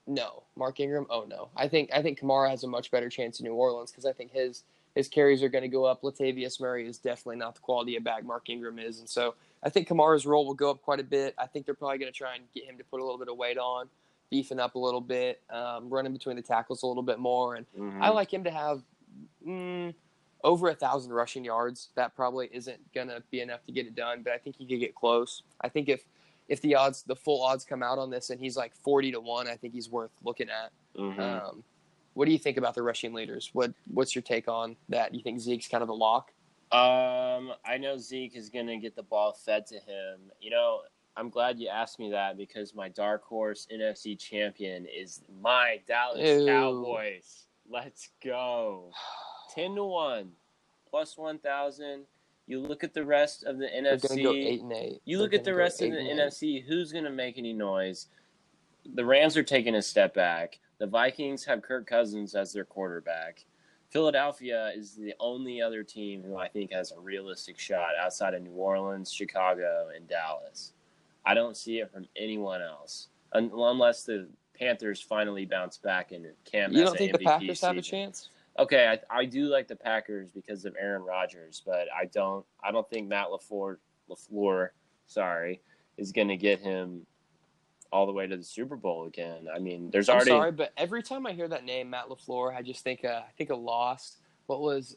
No, Mark Ingram. Oh no, I think Kamara has a much better chance in New Orleans because I think his carries are going to go up. Latavius Murray is definitely not the quality of back Mark Ingram is, and so I think Kamara's role will go up quite a bit. I think they're probably going to try and get him to put a little bit of weight on, beefing up a little bit, running between the tackles a little bit more. And I like him to have over 1,000 rushing yards. That probably isn't going to be enough to get it done, but I think he could get close. I think if the full odds come out on this and he's like 40-1, I think he's worth looking at. What do you think about the rushing leaders? What's your take on that? You think Zeke's kind of a lock? I know Zeke is going to get the ball fed to him. You know, I'm glad you asked me that because my dark horse NFC champion is my Dallas Cowboys. Let's go. 10-1, plus 1,000. You look at the rest of the NFC. They're going to go 8-8. You look at the rest of the NFC. Who's going to make any noise? The Rams are taking a step back. The Vikings have Kirk Cousins as their quarterback. Philadelphia is the only other team who I think has a realistic shot outside of New Orleans, Chicago, and Dallas. I don't see it from anyone else, unless the Panthers finally bounce back and Cam. You don't think the Packers have a chance? Okay, I do like the Packers because of Aaron Rodgers, but I don't think Matt LaFleur is going to get him all the way to the Super Bowl again. I mean, I'm sorry, but every time I hear that name, Matt LaFleur, I just think I Lost. What was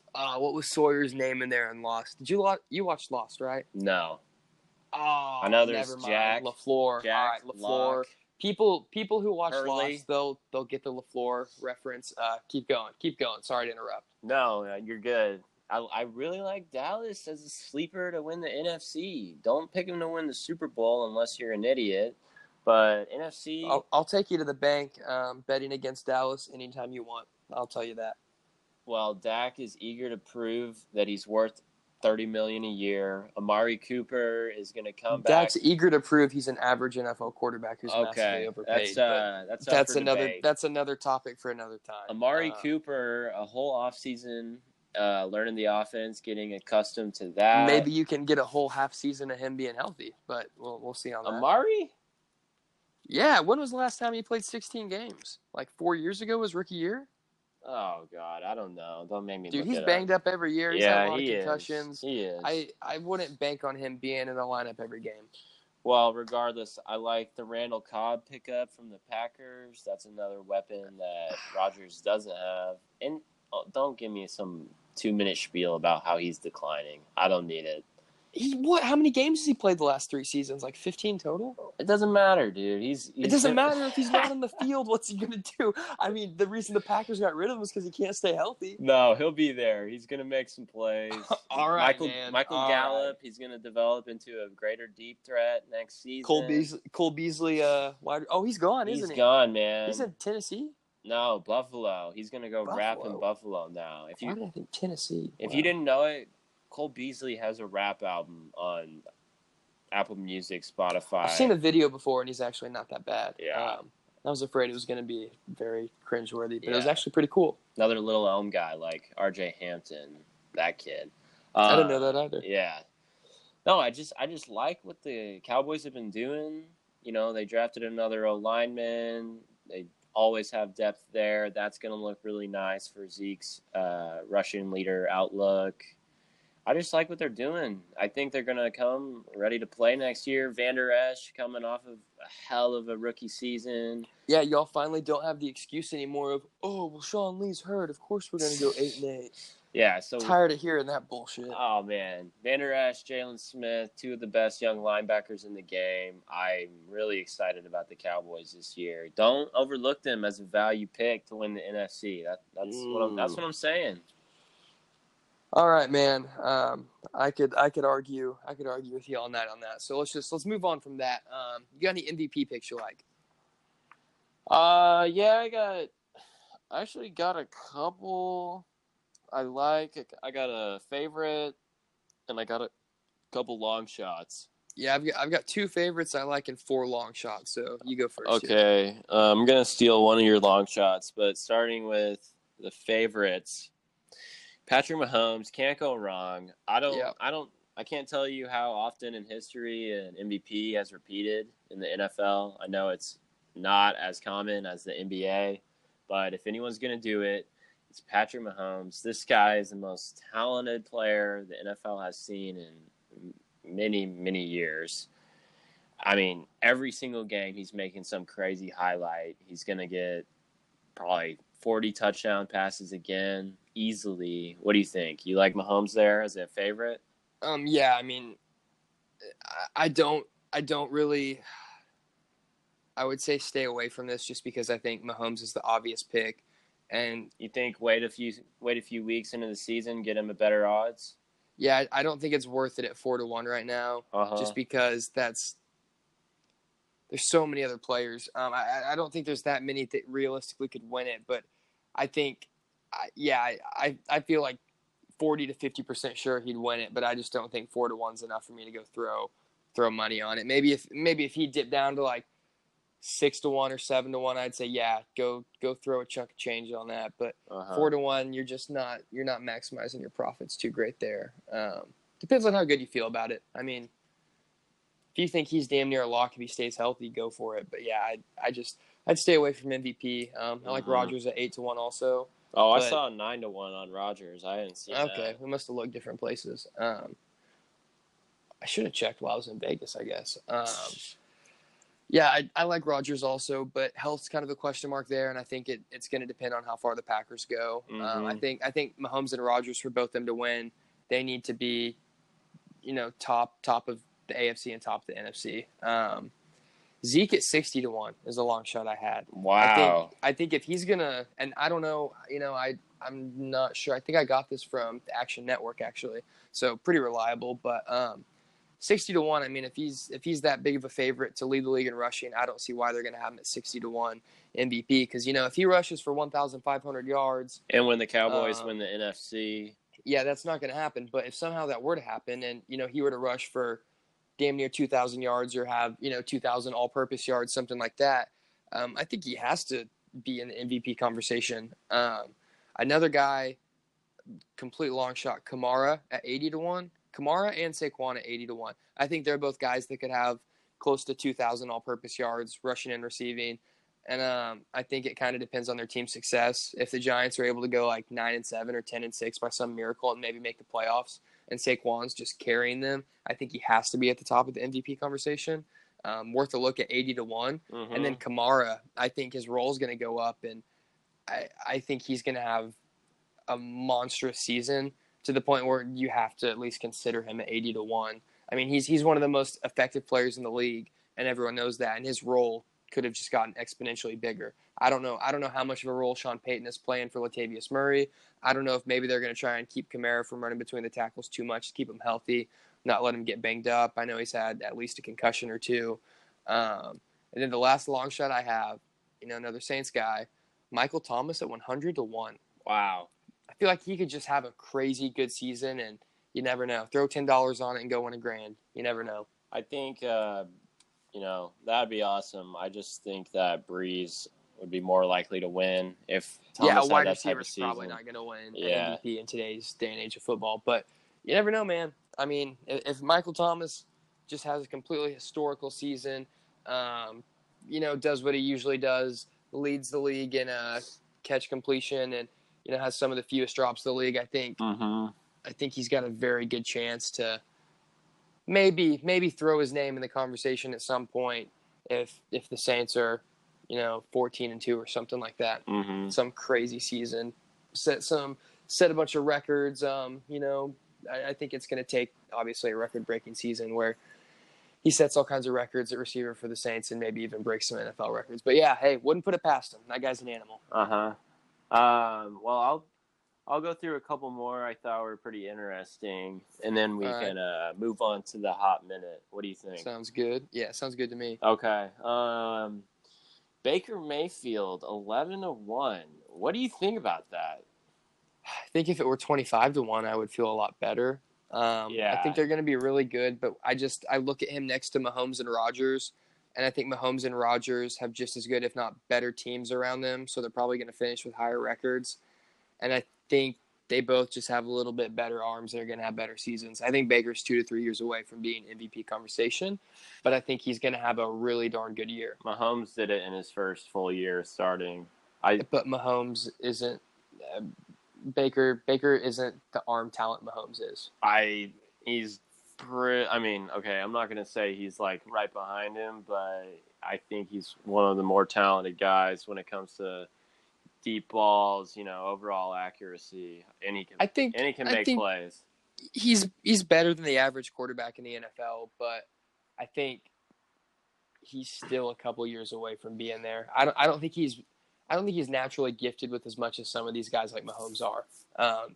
Sawyer's name in there in Lost? Did you watch Lost, right? No. Oh, I know there's Jack LaFleur. Jack, all right, LaFleur. Locke, people who watch Lost, they'll get the LaFleur reference. Keep going. Sorry to interrupt. No, you're good. I really like Dallas as a sleeper to win the NFC. Don't pick them to win the Super Bowl unless you're an idiot. But NFC... I'll take you to the bank betting against Dallas anytime you want. I'll tell you that. Well, Dak is eager to prove that he's worth $30 million a year. Amari Cooper is going to come back. Dak's eager to prove he's an average NFL quarterback who's massively overpaid. That's another topic for another time. Amari Cooper, a whole offseason... learning the offense, getting accustomed to that. Maybe you can get a whole half season of him being healthy, but we'll see on that. Amari? Yeah, when was the last time he played 16 games? Like 4 years ago was rookie year? Oh, God, I don't know. Don't make me look it up. Dude, he's banged up every year. He's had a lot of concussions. He is. I wouldn't bank on him being in the lineup every game. Well, regardless, I like the Randall Cobb pickup from the Packers. That's another weapon that Rodgers doesn't have. And don't give me some two-minute spiel about how he's declining. I don't need it. How many games has he played the last three seasons? Like 15 total? It doesn't matter, dude. It doesn't matter if he's not on the field. What's he going to do? I mean, the reason the Packers got rid of him is because he can't stay healthy. No, he'll be there. He's going to make some plays. All right, Michael Gallup, he's going to develop into a greater deep threat next season. Cole Beasley. He's gone, isn't he? He's gone, man. He's in Tennessee? No, Buffalo. He's going to go rap in Buffalo now. Why did I think Tennessee? If you didn't know it, Cole Beasley has a rap album on Apple Music, Spotify. I've seen a video before, and he's actually not that bad. Yeah. I was afraid it was going to be very cringeworthy, but it was actually pretty cool. Another Little Elm guy like R.J. Hampton, that kid. I didn't know that either. Yeah. No, I just like what the Cowboys have been doing. You know, they drafted another O-lineman. They always have depth there. That's going to look really nice for Zeke's rushing leader outlook. I just like what they're doing. I think they're going to come ready to play next year. Van Der Esch coming off of a hell of a rookie season. Yeah, y'all finally don't have the excuse anymore of, oh, well, Sean Lee's hurt. Of course we're going to go 8-8. Yeah, so tired of hearing that bullshit. Oh, man. Van Der Esch, Jalen Smith, two of the best young linebackers in the game. I'm really excited about the Cowboys this year. Don't overlook them as a value pick to win the NFC. That's what I'm saying. All right, man. I could argue with you all night on that. So let's move on from that. You got any MVP picks you like? I actually got a couple. I got a favorite, and I got a couple long shots. Yeah, I've got two favorites I like and four long shots, so you go first. Okay, I'm going to steal one of your long shots, but starting with the favorites, Patrick Mahomes can't go wrong. I can't tell you how often in history an MVP has repeated in the NFL. I know it's not as common as the NBA, but if anyone's going to do it, it's Patrick Mahomes. This guy is the most talented player the NFL has seen in many, many years. I mean, every single game he's making some crazy highlight. He's going to get probably 40 touchdown passes again easily. What do you think? You like Mahomes there as a favorite? Yeah, I mean, I don't really – I would say stay away from this just because I think Mahomes is the obvious pick. And you think wait a few weeks into the season, get him a better odds? Yeah, I don't think it's worth it at 4-1 right now, just because there's so many other players. I don't think there's that many that realistically could win it, but I think, I feel like 40 to 50% sure he'd win it, but I just don't think 4-1's enough for me to go throw money on it. Maybe if he dipped down to like 6-1 or 7-1, I'd say, yeah, go throw a chunk of change on that. But 4-1, you're just not maximizing your profits too great there. Depends on how good you feel about it. I mean, if you think he's damn near a lock if he stays healthy, go for it. But yeah, I'd stay away from MVP. I like Rodgers at 8-1 also. Oh, I saw 9-1 on Rodgers. I didn't see that. Okay, we must have looked different places. I should have checked while I was in Vegas, I guess. Yeah, I like Rodgers also, but health's kind of a question mark there, and I think it's going to depend on how far the Packers go. I think Mahomes and Rodgers, for both of them to win, they need to be, you know, top of the AFC and top of the NFC. Zeke at 60-1 is a long shot I had. Wow. I think if he's gonna, and I don't know, you know, I I'm not sure. I think I got this from the Action Network, actually. So pretty reliable. But 60-1, I mean, if he's that big of a favorite to lead the league in rushing, I don't see why they're going to have him at 60-1 MVP. Because, you know, if he rushes for 1,500 yards. And when the Cowboys win the NFC. Yeah, that's not going to happen. But if somehow that were to happen and, you know, he were to rush for damn near 2,000 yards or have, you know, 2,000 all-purpose yards, something like that, I think he has to be in the MVP conversation. Another guy, complete long shot, Kamara at 80-1. Kamara and Saquon at 80-1. I think they're both guys that could have close to 2,000 all-purpose yards, rushing and receiving. And I think it kind of depends on their team's success. If the Giants are able to go like 9-7 or 10-6 by some miracle and maybe make the playoffs, and Saquon's just carrying them, I think he has to be at the top of the MVP conversation. Worth a look at 80-1. Mm-hmm. And then Kamara, I think his role is going to go up, and I think he's going to have a monstrous season to the point where you have to at least consider him at 80-1. I mean, he's one of the most effective players in the league, and everyone knows that. And his role could have just gotten exponentially bigger. I don't know how much of a role Sean Payton is playing for Latavius Murray. I don't know if maybe they're going to try and keep Kamara from running between the tackles too much, keep him healthy, not let him get banged up. I know he's had at least a concussion or two. And then the last long shot I have, you know, another Saints guy, Michael Thomas at 100-1. Wow. I feel like he could just have a crazy good season, and you never know. Throw $10 on it and go win $1,000. You never know. I think you know, that'd be awesome. I just think that Breeze would be more likely to win if Thomas had that type of season. Yeah, a wide receiver's probably not going to win an MVP in today's day and age of football. But you never know, man. I mean, if Michael Thomas just has a completely historical season, you know, does what he usually does, leads the league in catch completion, and, you know, has some of the fewest drops in the league, I think. Mm-hmm. I think he's got a very good chance to – Maybe throw his name in the conversation at some point if the Saints are, you know, 14-2 or something like that. Mm-hmm. Some crazy season, set a bunch of records. You know, I think it's going to take obviously a record-breaking season where he sets all kinds of records at receiver for the Saints and maybe even breaks some NFL records. But yeah, hey, wouldn't put it past him. That guy's an animal. Well, I'll go through a couple more I thought were pretty interesting, and then we can move on to the hot minute. What do you think? Sounds good. Yeah, sounds good to me. Okay. Baker Mayfield, 11-1. What do you think about that? I think if it were 25-1, I would feel a lot better. Yeah. I think they're going to be really good, but I look at him next to Mahomes and Rodgers, and I think Mahomes and Rodgers have just as good, if not better, teams around them, so they're probably going to finish with higher records. And I think they both just have a little bit better arms that are going to have better seasons. I think Baker's 2 to 3 years away from being MVP conversation, but I think he's going to have a really darn good year. Mahomes did it in his first full year starting. But Mahomes isn't Baker isn't the arm talent Mahomes is. I'm not going to say he's like right behind him, but I think he's one of the more talented guys when it comes to deep balls, you know, overall accuracy, and he can make plays. He's better than the average quarterback in the NFL, but I think he's still a couple years away from being there. I don't think he's naturally gifted with as much as some of these guys like Mahomes are.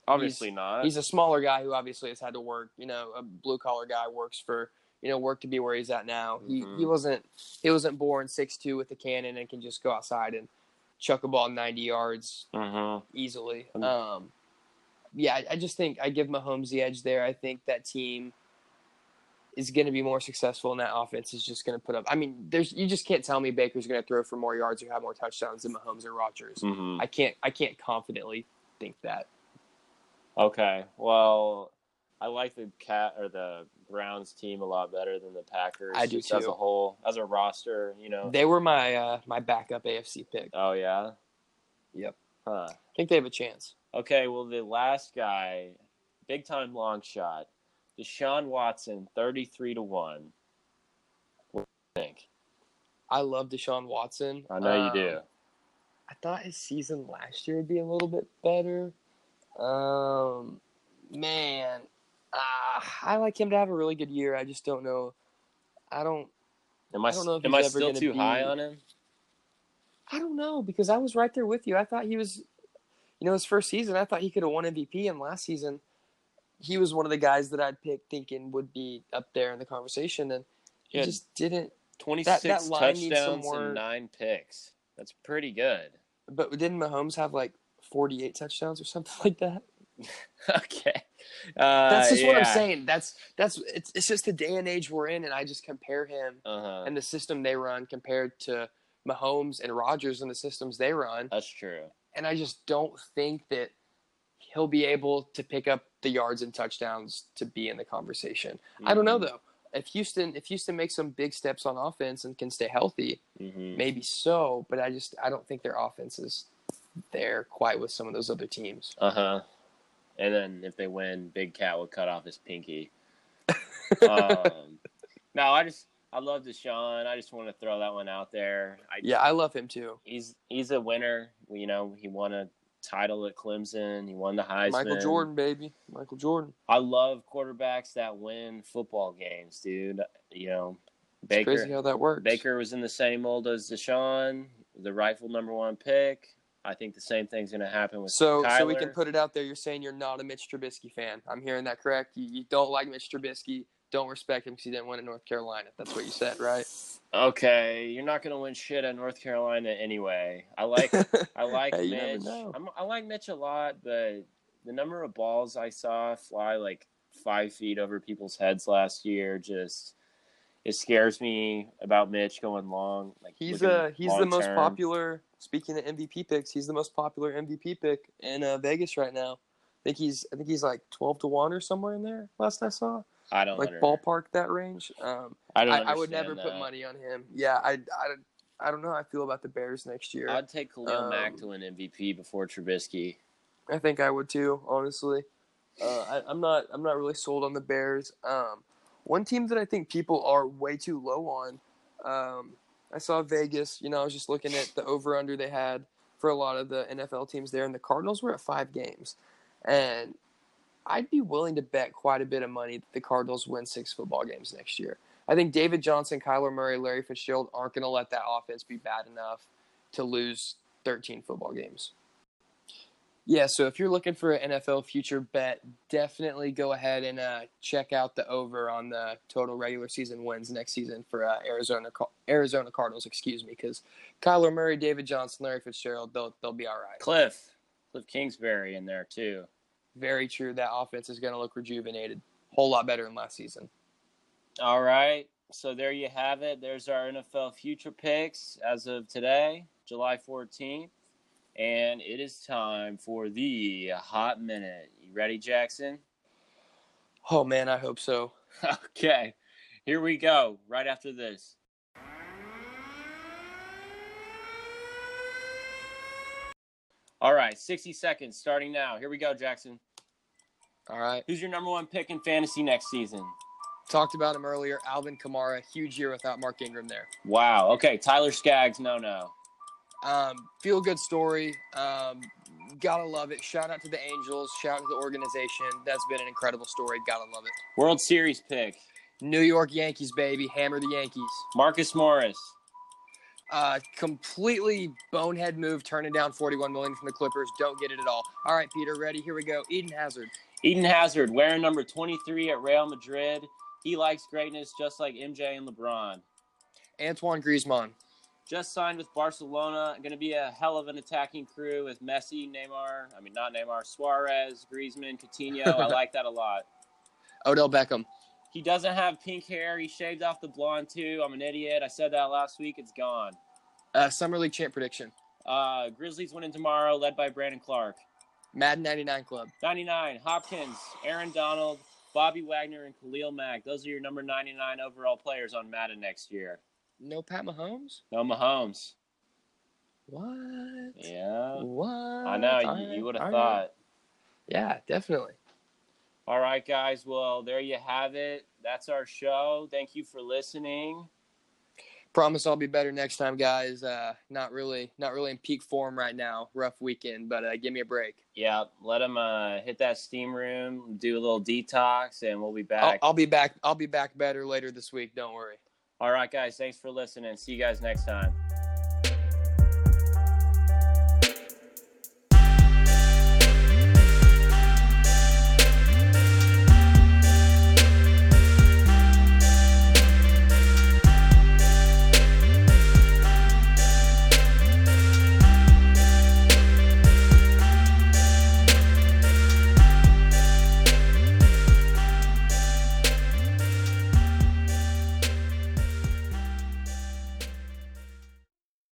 Obviously not. He's a smaller guy who obviously has had to work. You know, a blue collar guy works for, you know, work to be where he's at now. Mm-hmm. He wasn't born 6'2" with a cannon and can just go outside and chuck a ball 90 yards easily. I just think I give Mahomes the edge there. I think that team is going to be more successful, and that offense is just going to put up. I mean, you just can't tell me Baker's going to throw for more yards or have more touchdowns than Mahomes or Rodgers. Mm-hmm. I can't confidently think that. Okay, well, I like the Browns team a lot better than the Packers. I do just too. As a whole, as a roster, you know. They were my my backup AFC pick. Oh yeah, yep. Huh. I think they have a chance. Okay, well, the last guy, big time long shot, Deshaun Watson, 33-1. What do you think? I love Deshaun Watson. I know you do. I thought his season last year would be a little bit better. Man. I like him to have a really good year. I just don't know. Am I still too high on him? I don't know, because I was right there with you. I thought he was – you know, his first season, I thought he could have won MVP, and last season he was one of the guys that I'd pick thinking would be up there in the conversation, and he just didn't. 26 that line touchdowns some more, and 9 picks. That's pretty good. But didn't Mahomes have like 48 touchdowns or something like that? Okay. That's just what I'm saying. That's it's just the day and age we're in, and I just compare him and the system they run compared to Mahomes and Rodgers and the systems they run. That's true. And I just don't think that he'll be able to pick up the yards and touchdowns to be in the conversation. Mm-hmm. I don't know, though. If Houston makes some big steps on offense and can stay healthy, maybe so. But I don't think their offense is there quite with some of those other teams. And then if they win, Big Cat will cut off his pinky. No, I love Deshaun. I just want to throw that one out there. I love him too. He's a winner. You know, he won a title at Clemson. He won the Heisman. Michael Jordan, baby. Michael Jordan. I love quarterbacks that win football games, dude. You know, Baker. It's crazy how that works. Baker was in the same mold as Deshaun, the rightful #1 pick. I think the same thing's going to happen with Kyler. So we can put it out there. You're saying you're not a Mitch Trubisky fan. I'm hearing that correct. You don't like Mitch Trubisky. Don't respect him because he didn't win at North Carolina. That's what you said, right? Okay, you're not going to win shit at North Carolina anyway. I like hey, Mitch. I like Mitch a lot, but the number of balls I saw fly like 5 feet over people's heads last year it scares me about Mitch going long. Like he's the most popular. Speaking of MVP picks, he's the most popular MVP pick in Vegas right now. I think he's like 12 to 1 or somewhere in there. Last I saw. I don't like ballpark that range. I would never put money on him. Yeah, I don't know how I feel about the Bears next year. I'd take Khalil Mack to win MVP before Trubisky. I think I would too, honestly. I'm not really sold on the Bears. One team that I think people are way too low on. I saw Vegas. You know, I was just looking at the over/under they had for a lot of the NFL teams there, and the Cardinals were at 5 games, and I'd be willing to bet quite a bit of money that the Cardinals win 6 football games next year. I think David Johnson, Kyler Murray, Larry Fitzgerald aren't going to let that offense be bad enough to lose 13 football games. Yeah, so if you're looking for an NFL future bet, definitely go ahead and check out the over on the total regular season wins next season for Arizona Cardinals, because Kyler Murray, David Johnson, Larry Fitzgerald, they'll be all right. Cliff Kingsbury in there too. Very true. That offense is going to look rejuvenated. Whole lot better than last season. All right. So there you have it. There's our NFL future picks as of today, July 14th. And it is time for the Hot Minute. You ready, Jackson? Oh, man, I hope so. Okay. Here we go. Right after this. All right. 60 seconds starting now. Here we go, Jackson. All right. Who's your #1 pick in fantasy next season? Talked about him earlier. Alvin Kamara. Huge year without Mark Ingram there. Wow. Okay. Tyler Skaggs. No. Feel good story. Gotta love it. Shout out to the Angels. Shout out to the organization. That's been an incredible story. Gotta love it. World Series pick. New York Yankees, baby. Hammer the Yankees. Marcus Morris. Completely bonehead move, turning down $41 million from the Clippers. Don't get it at all. All right, Peter, ready? Here we go. Eden Hazard, wearing number 23 at Real Madrid. He likes greatness just like MJ and LeBron. Antoine Griezmann. Just signed with Barcelona. Going to be a hell of an attacking crew with Messi, Suarez, Griezmann, Coutinho. I like that a lot. Odell Beckham. He doesn't have pink hair. He shaved off the blonde, too. I'm an idiot. I said that last week. It's gone. Summer League champ prediction. Grizzlies winning tomorrow, led by Brandon Clark. Madden 99 Club. 99. Hopkins, Aaron Donald, Bobby Wagner, and Khalil Mack. Those are your number 99 overall players on Madden next year. No Pat Mahomes? No Mahomes. What? Yeah. What? I know. You would have thought. Yeah, definitely. All right, guys. Well, there you have it. That's our show. Thank you for listening. Promise I'll be better next time, guys. Not really in peak form right now. Rough weekend, but give me a break. Yeah, let them hit that steam room, do a little detox, and we'll be back. I'll be back. I'll be back better later this week. Don't worry. All right, guys. Thanks for listening. See you guys next time.